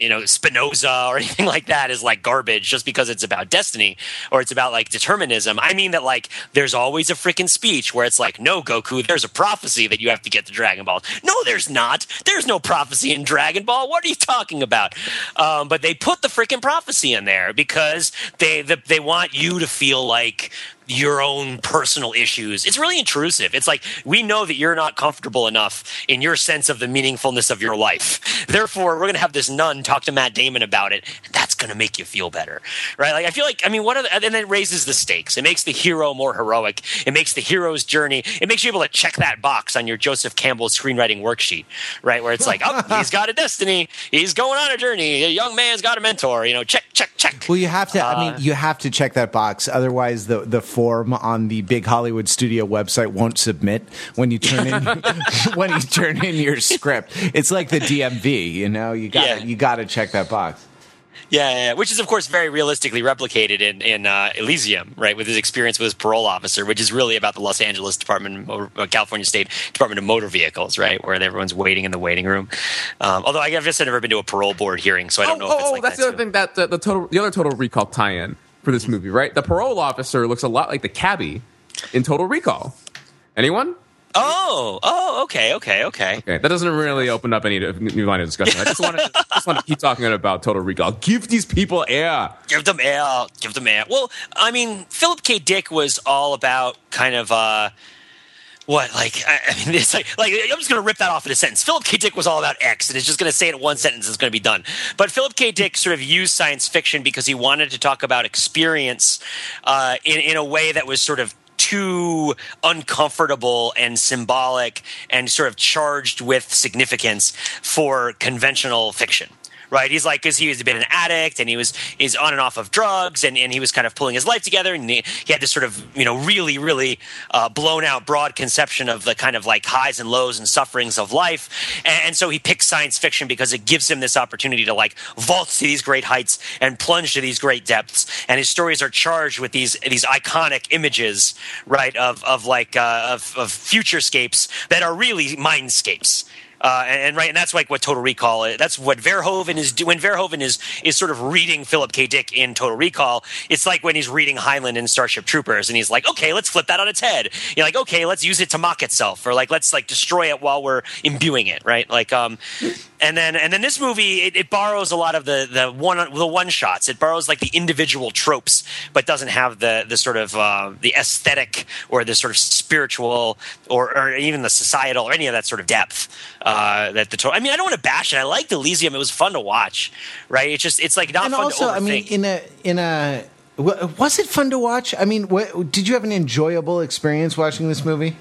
you know, Spinoza or anything like that is like garbage just because it's about destiny or it's about like determinism. I mean that like there's always a freaking speech where it's like, no, Goku, there's a prophecy that you have to get the Dragon Balls. No, there's not. There's no prophecy in Dragon Ball. What are you talking about? Um, but they put the freaking prophecy in there because they the, they want you to feel like your own personal issues. It's really intrusive. It's like, we know that you're not comfortable enough in your sense of the meaningfulness of your life. Therefore, we're going to have this nun talk to Matt Damon about it. And that's going to make you feel better, right? Like, I feel like, I mean, what are the, and it raises the stakes. It makes the hero more heroic. It makes the hero's journey. It makes you able to check that box on your Joseph Campbell screenwriting worksheet, right? Where it's like, oh, he's got a destiny. He's going on a journey. A young man's got a mentor, you know, check, check, check. Well, you have to, uh, I mean, you have to check that box. Otherwise the, the, form on the big Hollywood studio website won't submit when you turn in when you turn in your script. It's like the D M V, you know. You got yeah. you got to check that box. Yeah, yeah, which is of course very realistically replicated in in uh, Elysium, right? With his experience with his parole officer, which is really about the Los Angeles Department, of, California State Department of Motor Vehicles, right, where everyone's waiting in the waiting room. Um, although I guess I've never been to a parole board hearing, so I don't oh, know. Oh, if it's oh, like that's that the other too. thing that the, the total the other Total Recall tie-in. For this movie, right? The parole officer looks a lot like the cabbie in Total Recall. Anyone? Oh, oh, okay, okay, okay. Okay, that doesn't really open up any new line of discussion. I just want to just want to keep talking about Total Recall. Give these people air. Give them air. Give them air. Well, I mean, Philip K. Dick was all about kind of. Uh, What like I, I mean it's like like I'm just gonna rip that off in a sentence. Philip K. Dick was all about X, and it's just gonna say it in one sentence. It's gonna be done. But Philip K. Dick sort of used science fiction because he wanted to talk about experience uh, in in a way that was sort of too uncomfortable and symbolic and sort of charged with significance for conventional fiction. Right, he's like, because he was a bit an addict, and he was is on and off of drugs, and, and he was kind of pulling his life together, and he, he had this sort of, you know, really, really uh, blown out, broad conception of the kind of like highs and lows and sufferings of life, and, and so he picks science fiction because it gives him this opportunity to like vault to these great heights and plunge to these great depths, and his stories are charged with these these iconic images, right, of of like uh, of, of futurescapes that are really mindscapes. Uh, and, and right, and that's like what Total Recall is. That's what Verhoeven is doing. When Verhoeven is is sort of reading Philip K. Dick in Total Recall, it's like when he's reading Highlander in Starship Troopers, and he's like, okay, let's flip that on its head. You're like, okay, let's use it to mock itself, or like let's like destroy it while we're imbuing it, right? Like, um, and then and then this movie it, it borrows a lot of the the one the one shots. It borrows like the individual tropes, but doesn't have the the sort of uh, the aesthetic or the sort of spiritual or, or even the societal or any of that sort of depth. Uh, Uh, that the to- I mean, I don't want to bash it. I liked Elysium. It was fun to watch, right? It's just it's like not and fun also, to overthink. I mean, in a in a w- was it fun to watch? I mean, what, did you have an enjoyable experience watching this movie?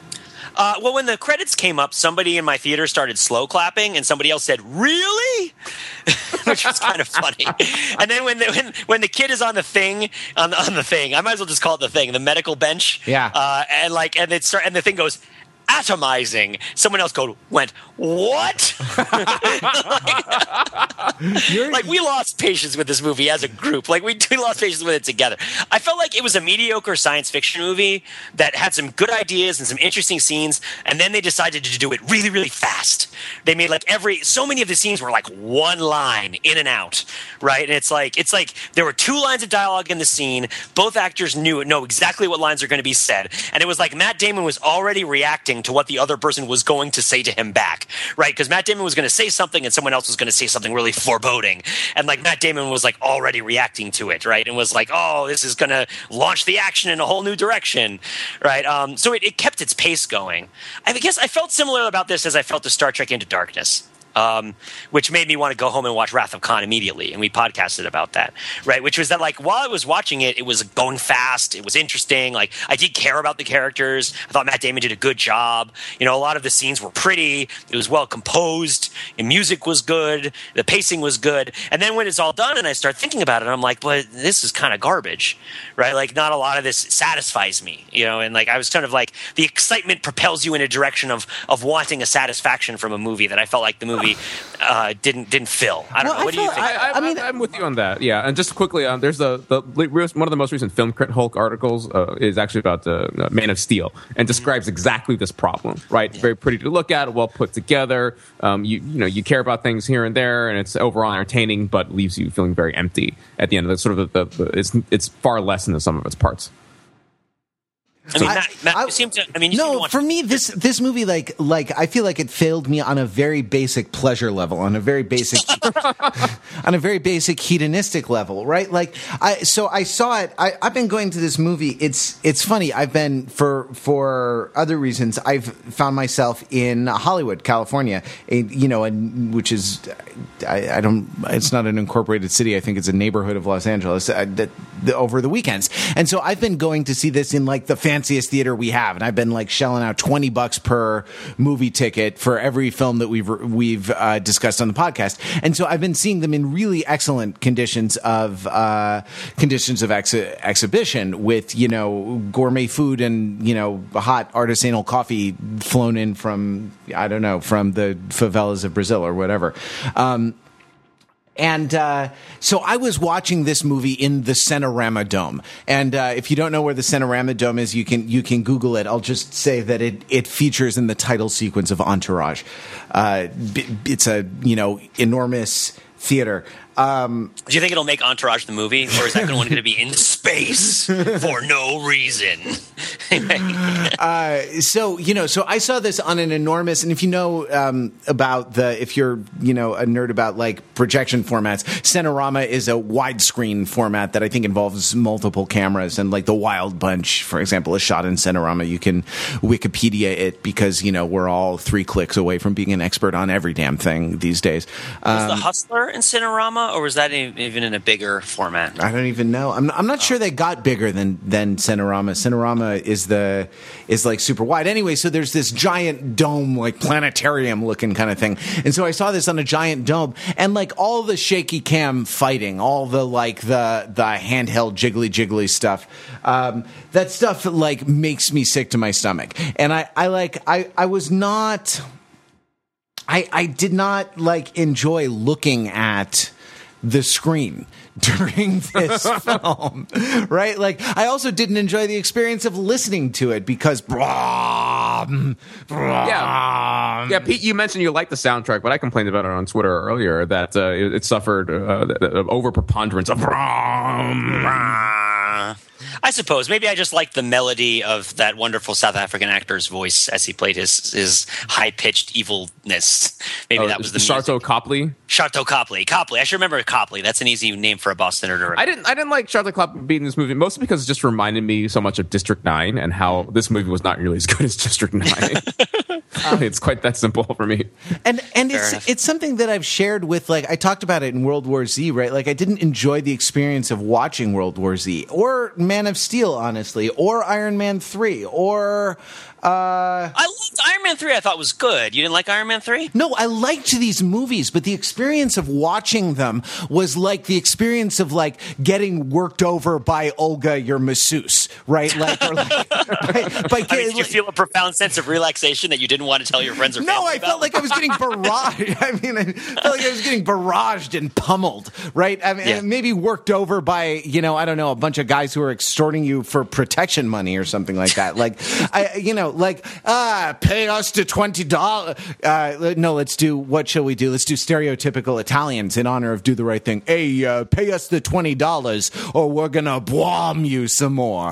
Uh, well, when the credits came up, somebody in my theater started slow clapping, and somebody else said, "Really?" Which was kind of funny. And then when the, when when the kid is on the thing on the, on the thing, I might as well just call it the thing, the medical bench. Yeah. Uh, and like and it start, and the thing goes. Atomizing. Someone else go, went, what? like, like, we lost patience with this movie as a group. Like, we, we lost patience with it together. I felt like it was a mediocre science fiction movie that had some good ideas and some interesting scenes, and then they decided to do it really, really fast. They made, like, every – so many of the scenes were, like, one line in and out, right? And it's like it's like there were two lines of dialogue in the scene. Both actors knew know exactly what lines are going to be said. And it was like Matt Damon was already reacting to what the other person was going to say to him back, right? Because Matt Damon was going to say something and someone else was going to say something really foreboding. And like Matt Damon was like already reacting to it, right? And was like, oh, this is going to launch the action in a whole new direction, right? Um, so it, it kept its pace going. I guess I felt similar about this as I felt to Star Trek Into Darkness. Um, which made me want to go home and watch Wrath of Khan immediately, and we podcasted about that, right? Which was that, like, while I was watching it, it was going fast, it was interesting, like, I did care about the characters, I thought Matt Damon did a good job, you know, a lot of the scenes were pretty, it was well composed, the music was good, the pacing was good, and then when it's all done and I start thinking about it, I'm like, but this is kind of garbage, right? Like, not a lot of this satisfies me, you know, and, like, I was kind of like, the excitement propels you in a direction of, of wanting a satisfaction from a movie that I felt like the movie Uh, didn't didn't fill. I don't well, know. What I do you think? I, I, I mean, I'm with you on that. Yeah, and just quickly, um, there's the, the one of the most recent Film Crit Hulk articles uh, is actually about uh, Man of Steel and describes exactly this problem. Right, yeah. Very pretty to look at, well put together. Um, you you know you care about things here and there, and it's overall entertaining, but leaves you feeling very empty at the end of it. Sort of the, the, the it's it's far less than the sum of its parts. I mean, I, Matt, Matt, I, you seem to, I mean, you no, seem to want for me, this this movie, like, like I feel like it failed me on a very basic pleasure level, on a very basic, on a very basic hedonistic level, right? Like, I so I saw it. I, I've been going to this movie. It's it's funny. I've been for for other reasons. I've found myself in Hollywood, California, a, you know, a, which is I, I don't. It's not an incorporated city. I think it's a neighborhood of Los Angeles. Uh, that, the, over the weekends, and so I've been going to see this in like the family. fanciest theater we have, and I've been like shelling out twenty bucks per movie ticket for every film that we've we've uh, discussed on the podcast, and so I've been seeing them in really excellent conditions of uh, conditions of ex- exhibition with, you know, gourmet food and, you know, hot artisanal coffee flown in from, I don't know, from the favelas of Brazil or whatever. Um, And uh, so I was watching this movie in the Cinerama Dome. And uh, if you don't know where the Cinerama Dome is, you can you can Google it. I'll just say that it, it features in the title sequence of Entourage. Uh, it's a, you know, enormous theater. Um, Do you think it'll make Entourage the movie, or is that one going to be in space for no reason? uh, so you know, so I saw this on an enormous, and if you know um, about the, if you're you know a nerd about like projection formats, Cinerama is a widescreen format that I think involves multiple cameras, and like The Wild Bunch, for example, is shot in Cinerama. You can Wikipedia it because you know we're all three clicks away from being an expert on every damn thing these days. Um, was The Hustler in Cinerama? Or was that even in a bigger format? I don't even know. I'm, I'm not oh. sure they got bigger than than Cinerama. Cinerama is the is like super wide. Anyway, so there's this giant dome, like planetarium looking kind of thing. And so I saw this on a giant dome, and like all the shaky cam fighting, all the like the the handheld jiggly jiggly stuff. Um, that stuff like makes me sick to my stomach. And I I like I I was not I I did not like enjoy looking at the screen during this film, right? Like, I also didn't enjoy the experience of listening to it because, brom, brom. yeah, yeah. Pete, you mentioned you liked the soundtrack, but I complained about it on Twitter earlier that uh, it, it suffered uh, over preponderance of brom, brom. I suppose maybe I just like the melody of that wonderful South African actor's voice as he played his his high pitched evilness. Maybe oh, that was the Sharlto Copley. Sharlto Copley, Copley. I should remember Copley. That's an easy name for a Bostoner director. I didn't. I didn't like Sharlto Copley being in this movie mostly because it just reminded me so much of District nine and how this movie was not nearly as good as District nine. um, it's quite that simple for me. And and Fair it's enough. It's something that I've shared with, like, I talked about it in World War Z, right? Like, I didn't enjoy the experience of watching World War Z or Man of Steel, honestly, or Iron Man three, or uh, I liked Iron Man three. I thought was good. You didn't like Iron Man three? No, I liked these movies, but the experience of watching them was like the experience of like getting worked over by Olga, your masseuse, right? Like, or like right? By, I mean, did you feel a profound sense of relaxation that you didn't want to tell your friends or family? No, I about? felt like I was getting barraged. I mean, I felt like I was getting barraged and pummeled, right? I mean, yeah. Maybe worked over by, you know, I don't know, a bunch of guys who are extorting you for protection money or something like that. Like, I, you know, like, ah, pay us to twenty dollars. Uh, no, let's do, what shall we do? Let's do stereotypical Italians in honor of Do the Right Thing. Hey, uh, pay us the twenty dollars or we're going to bomb you some more.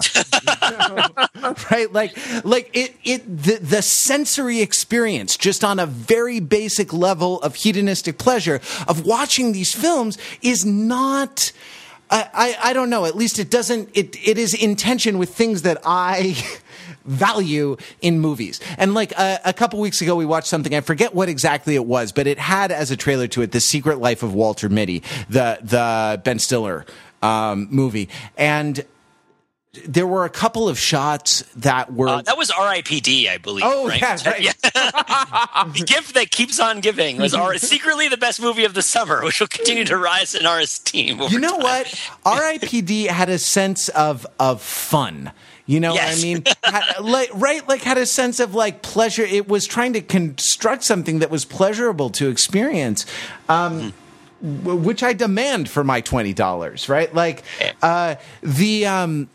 Right? Like, like it, it, the, the sensory experience just on a very basic level of hedonistic pleasure of watching these films is not... I, I, I don't know. At least it doesn't. It it is in tension with things that I value in movies. And like a, a couple weeks ago, we watched something, I forget what exactly it was, but it had as a trailer to it, The Secret Life of Walter Mitty, the, the Ben Stiller um, movie. And there were a couple of shots that were uh, that was R I P D I believe. Oh right? yeah, right. yeah. The gift that keeps on giving was our, secretly the best movie of the summer, which will continue to rise in our esteem. You know time. What? R I P D had a sense of of fun. You know yes. what I mean? Had, like, right? Like had a sense of like pleasure. It was trying to construct something that was pleasurable to experience. Um, mm. w- which I demand for my twenty dollars, right? Like uh, the. Um,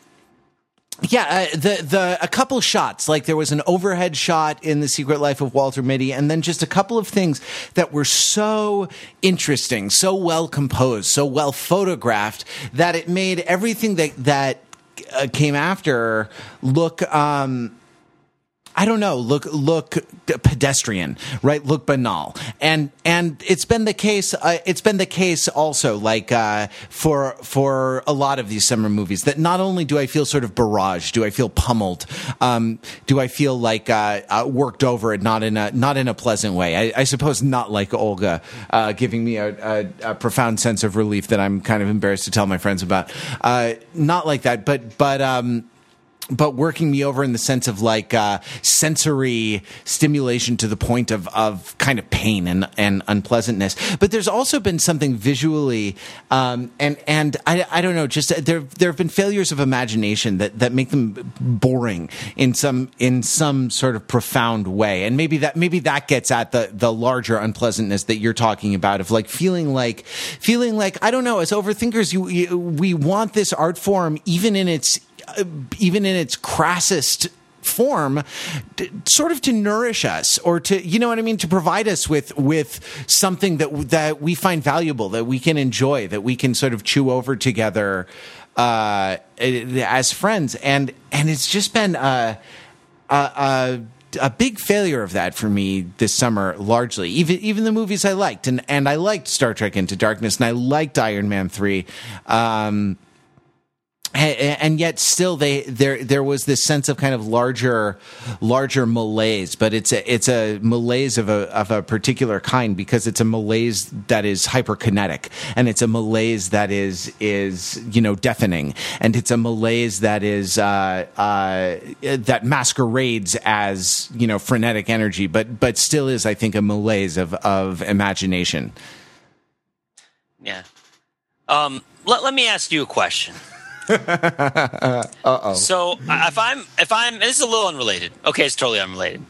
Yeah, uh, the the a couple shots, like there was an overhead shot in The Secret Life of Walter Mitty, and then just a couple of things that were so interesting, so well composed, so well photographed, that it made everything that that uh, came after look. Um, I don't know, look look pedestrian, right? Look banal. And and it's been the case uh, it's been the case also like uh, for for a lot of these summer movies that not only do I feel sort of barraged, do I feel pummeled, um, do I feel like uh, uh, worked over and not in a not in a pleasant way. I, I suppose not like Olga uh, giving me a, a, a profound sense of relief that I'm kind of embarrassed to tell my friends about. Uh, not like that, but but um but working me over in the sense of like uh, sensory stimulation to the point of, of kind of pain and, and unpleasantness. But there's also been something visually, um, and and I, I don't know, just there there have been failures of imagination that, that make them boring in some in some sort of profound way. And maybe that maybe that gets at the, the larger unpleasantness that you're talking about of like feeling like feeling like I don't know, as overthinkers, you, you we want this art form even in its even in its crassest form, to, sort of to nourish us or to, you know what I mean, to provide us with with something that that we find valuable, that we can enjoy, that we can sort of chew over together uh, as friends. And and it's just been a, a, a, a big failure of that for me this summer, largely. Even even the movies I liked, and, and I liked Star Trek Into Darkness, and I liked Iron Man three. Um, And yet, still, they there there was this sense of kind of larger, larger malaise. But it's a it's a malaise of a of a particular kind, because it's a malaise that is hyperkinetic, and it's a malaise that is is you know deafening, and it's a malaise that is uh, uh, that masquerades as you know frenetic energy, but but still is, I think, a malaise of of imagination. Yeah. Um. Let Let me ask you a question. Uh-oh. So if I'm if I'm this is a little unrelated. Okay, it's totally unrelated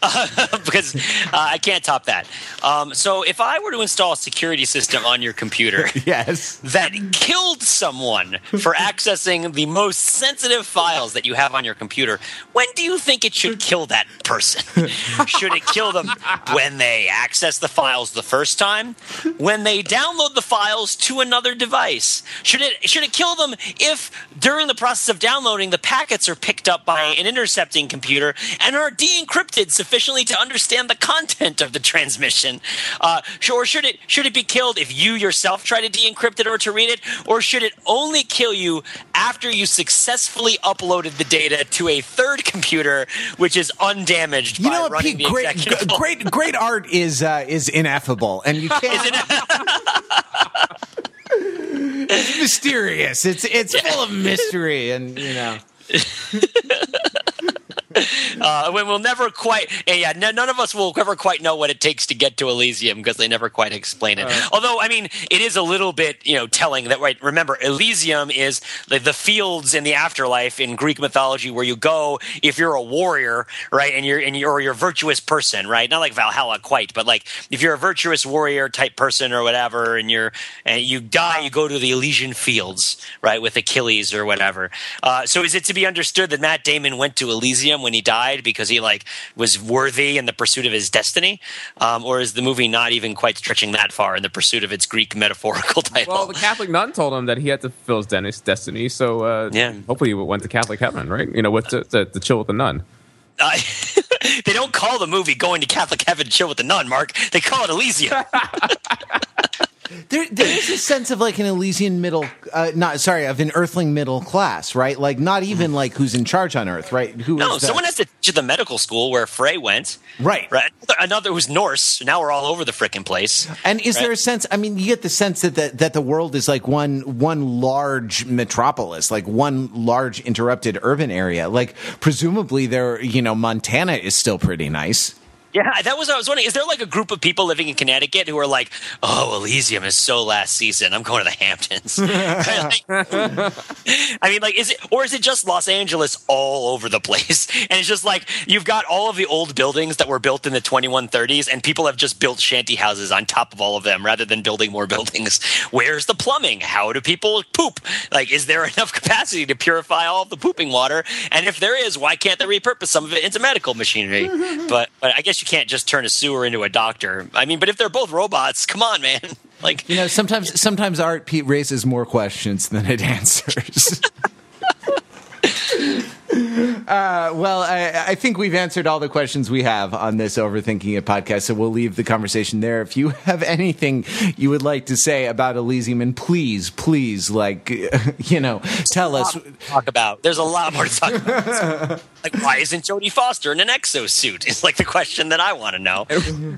uh, because uh, I can't top that. Um, so if I were to install a security system on your computer, yes, that killed someone for accessing the most sensitive files that you have on your computer, when do you think it should kill that person? Should it kill them when they access the files the first time? When they download the files to another device? Should it should it kill them if during the process of downloading, the packets are picked up by an intercepting computer and are de-encrypted sufficiently to understand the content of the transmission? Uh, or should it should it be killed if you yourself try to de-encrypt it or to read it? Or should it only kill you after you successfully uploaded the data to a third computer, which is undamaged? You by know what, running Pete, the great, executable? great, great art is uh, is ineffable, and you can't. It's mysterious. It's it's yeah. full of mystery, and you know. uh, when we'll never quite, yeah, no, none of us will ever quite know what it takes to get to Elysium, because they never quite explain it. Uh, Although, I mean, it is a little bit, you know, telling that. Right, remember, Elysium is the, the fields in the afterlife in Greek mythology where you go if you're a warrior, right, and you're and you're or you're a virtuous person, right? Not like Valhalla quite, but like if you're a virtuous warrior type person or whatever, and you're and you die, you go to the Elysian fields, right, with Achilles or whatever. Uh, so, is it to be understood that Matt Damon went to Elysium when he died because he like was worthy in the pursuit of his destiny, um, or is the movie not even quite stretching that far in the pursuit of its Greek metaphorical title? Well, the Catholic nun told him that he had to fulfill his destiny, so uh, yeah. hopefully he went to Catholic heaven, right? You know, with to, to, to chill with the nun. Uh, they don't call the movie "Going to Catholic Heaven, Chill with the Nun," Mark. They call it Elysium. There, there is a sense of like an Elysian middle, uh, not sorry, of an Earthling middle class, right? Like not even like who's in charge on Earth, right? Who no, is someone has to to the medical school where Frey went, right? Right. Another who's Norse. Now we're all over the frickin' place. And is right? there a sense? I mean, you get the sense that the, that the world is like one one large metropolis, like one large interrupted urban area. Like presumably, there, you know, Montana is still pretty nice. Yeah, that was what I was wondering. Is there like a group of people living in Connecticut who are like, oh, Elysium is so last season. I'm going to the Hamptons. Like, I mean, like, is it – or is it just Los Angeles all over the place? And it's just like you've got all of the old buildings that were built in the twenty-one thirties and people have just built shanty houses on top of all of them rather than building more buildings. Where's the plumbing? How do people poop? Like, is there enough capacity to purify all of the pooping water? And if there is, why can't they repurpose some of it into medical machinery? But, but I guess you can't just turn a sewer into a doctor. I mean, but if they're both robots, come on, man. Like, you know, sometimes sometimes art, Pete, raises more questions than it answers. Uh, well, I, I think we've answered all the questions we have on this Overthinking It podcast, so we'll leave the conversation there. If you have anything you would like to say about Elysium, and please, please, like, you know, tell us. Talk about. There's a lot more to talk about. Like, why isn't Jodie Foster in an exosuit? It's like the question that I want to know.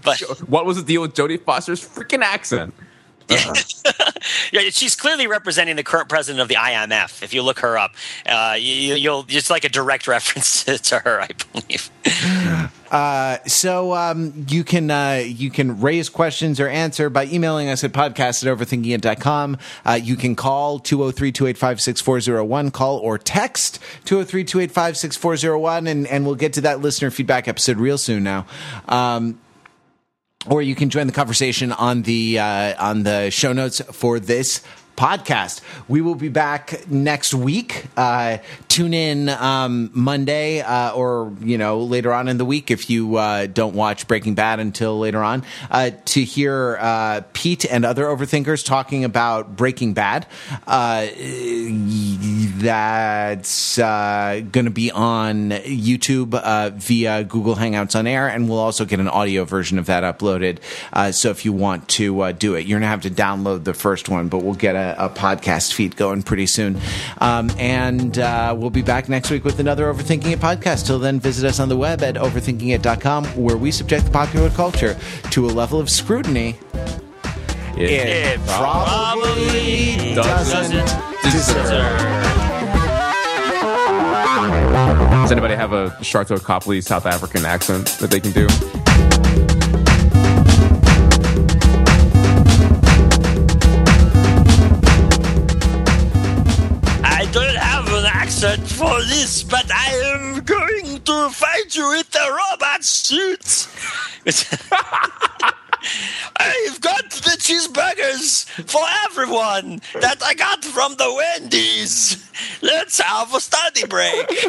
But what was the deal with Jodie Foster's freaking accent? Uh-huh. Yeah, she's clearly representing the current president of the I M F. If you look her up, uh, you, you'll it's like a direct reference to, to her, I believe. Uh, so um, you can uh, you can raise questions or answer by emailing us at podcast at overthinking it dot com. Uh, you can call two oh three, two eight five, six four oh one, call or text two oh three, two eight five, six four oh one, and, and we'll get to that listener feedback episode real soon now. Um Or you can join the conversation on the uh, on the show notes for this podcast. We will be back next week. Uh, tune in um, Monday uh, or you know later on in the week if you uh, don't watch Breaking Bad until later on uh, to hear uh, Pete and other overthinkers talking about Breaking Bad. Uh, that's uh, going to be on YouTube uh, via Google Hangouts on Air, and we'll also get an audio version of that uploaded. Uh, so if you want to uh, do it, you're going to have to download the first one, but we'll get a, a podcast feed going pretty soon. Um, and uh, we'll be back next week with another Overthinking It podcast. Till then, visit us on the web at overthinking it dot com, where we subject the popular culture to a level of scrutiny it, it probably, probably doesn't, doesn't deserve. deserve. Does anybody have a Sharlto Copley South African accent that they can do? For this, but I am going to fight you with the robot suit. I've got the cheeseburgers for everyone that I got from the Wendy's. Let's have a study break.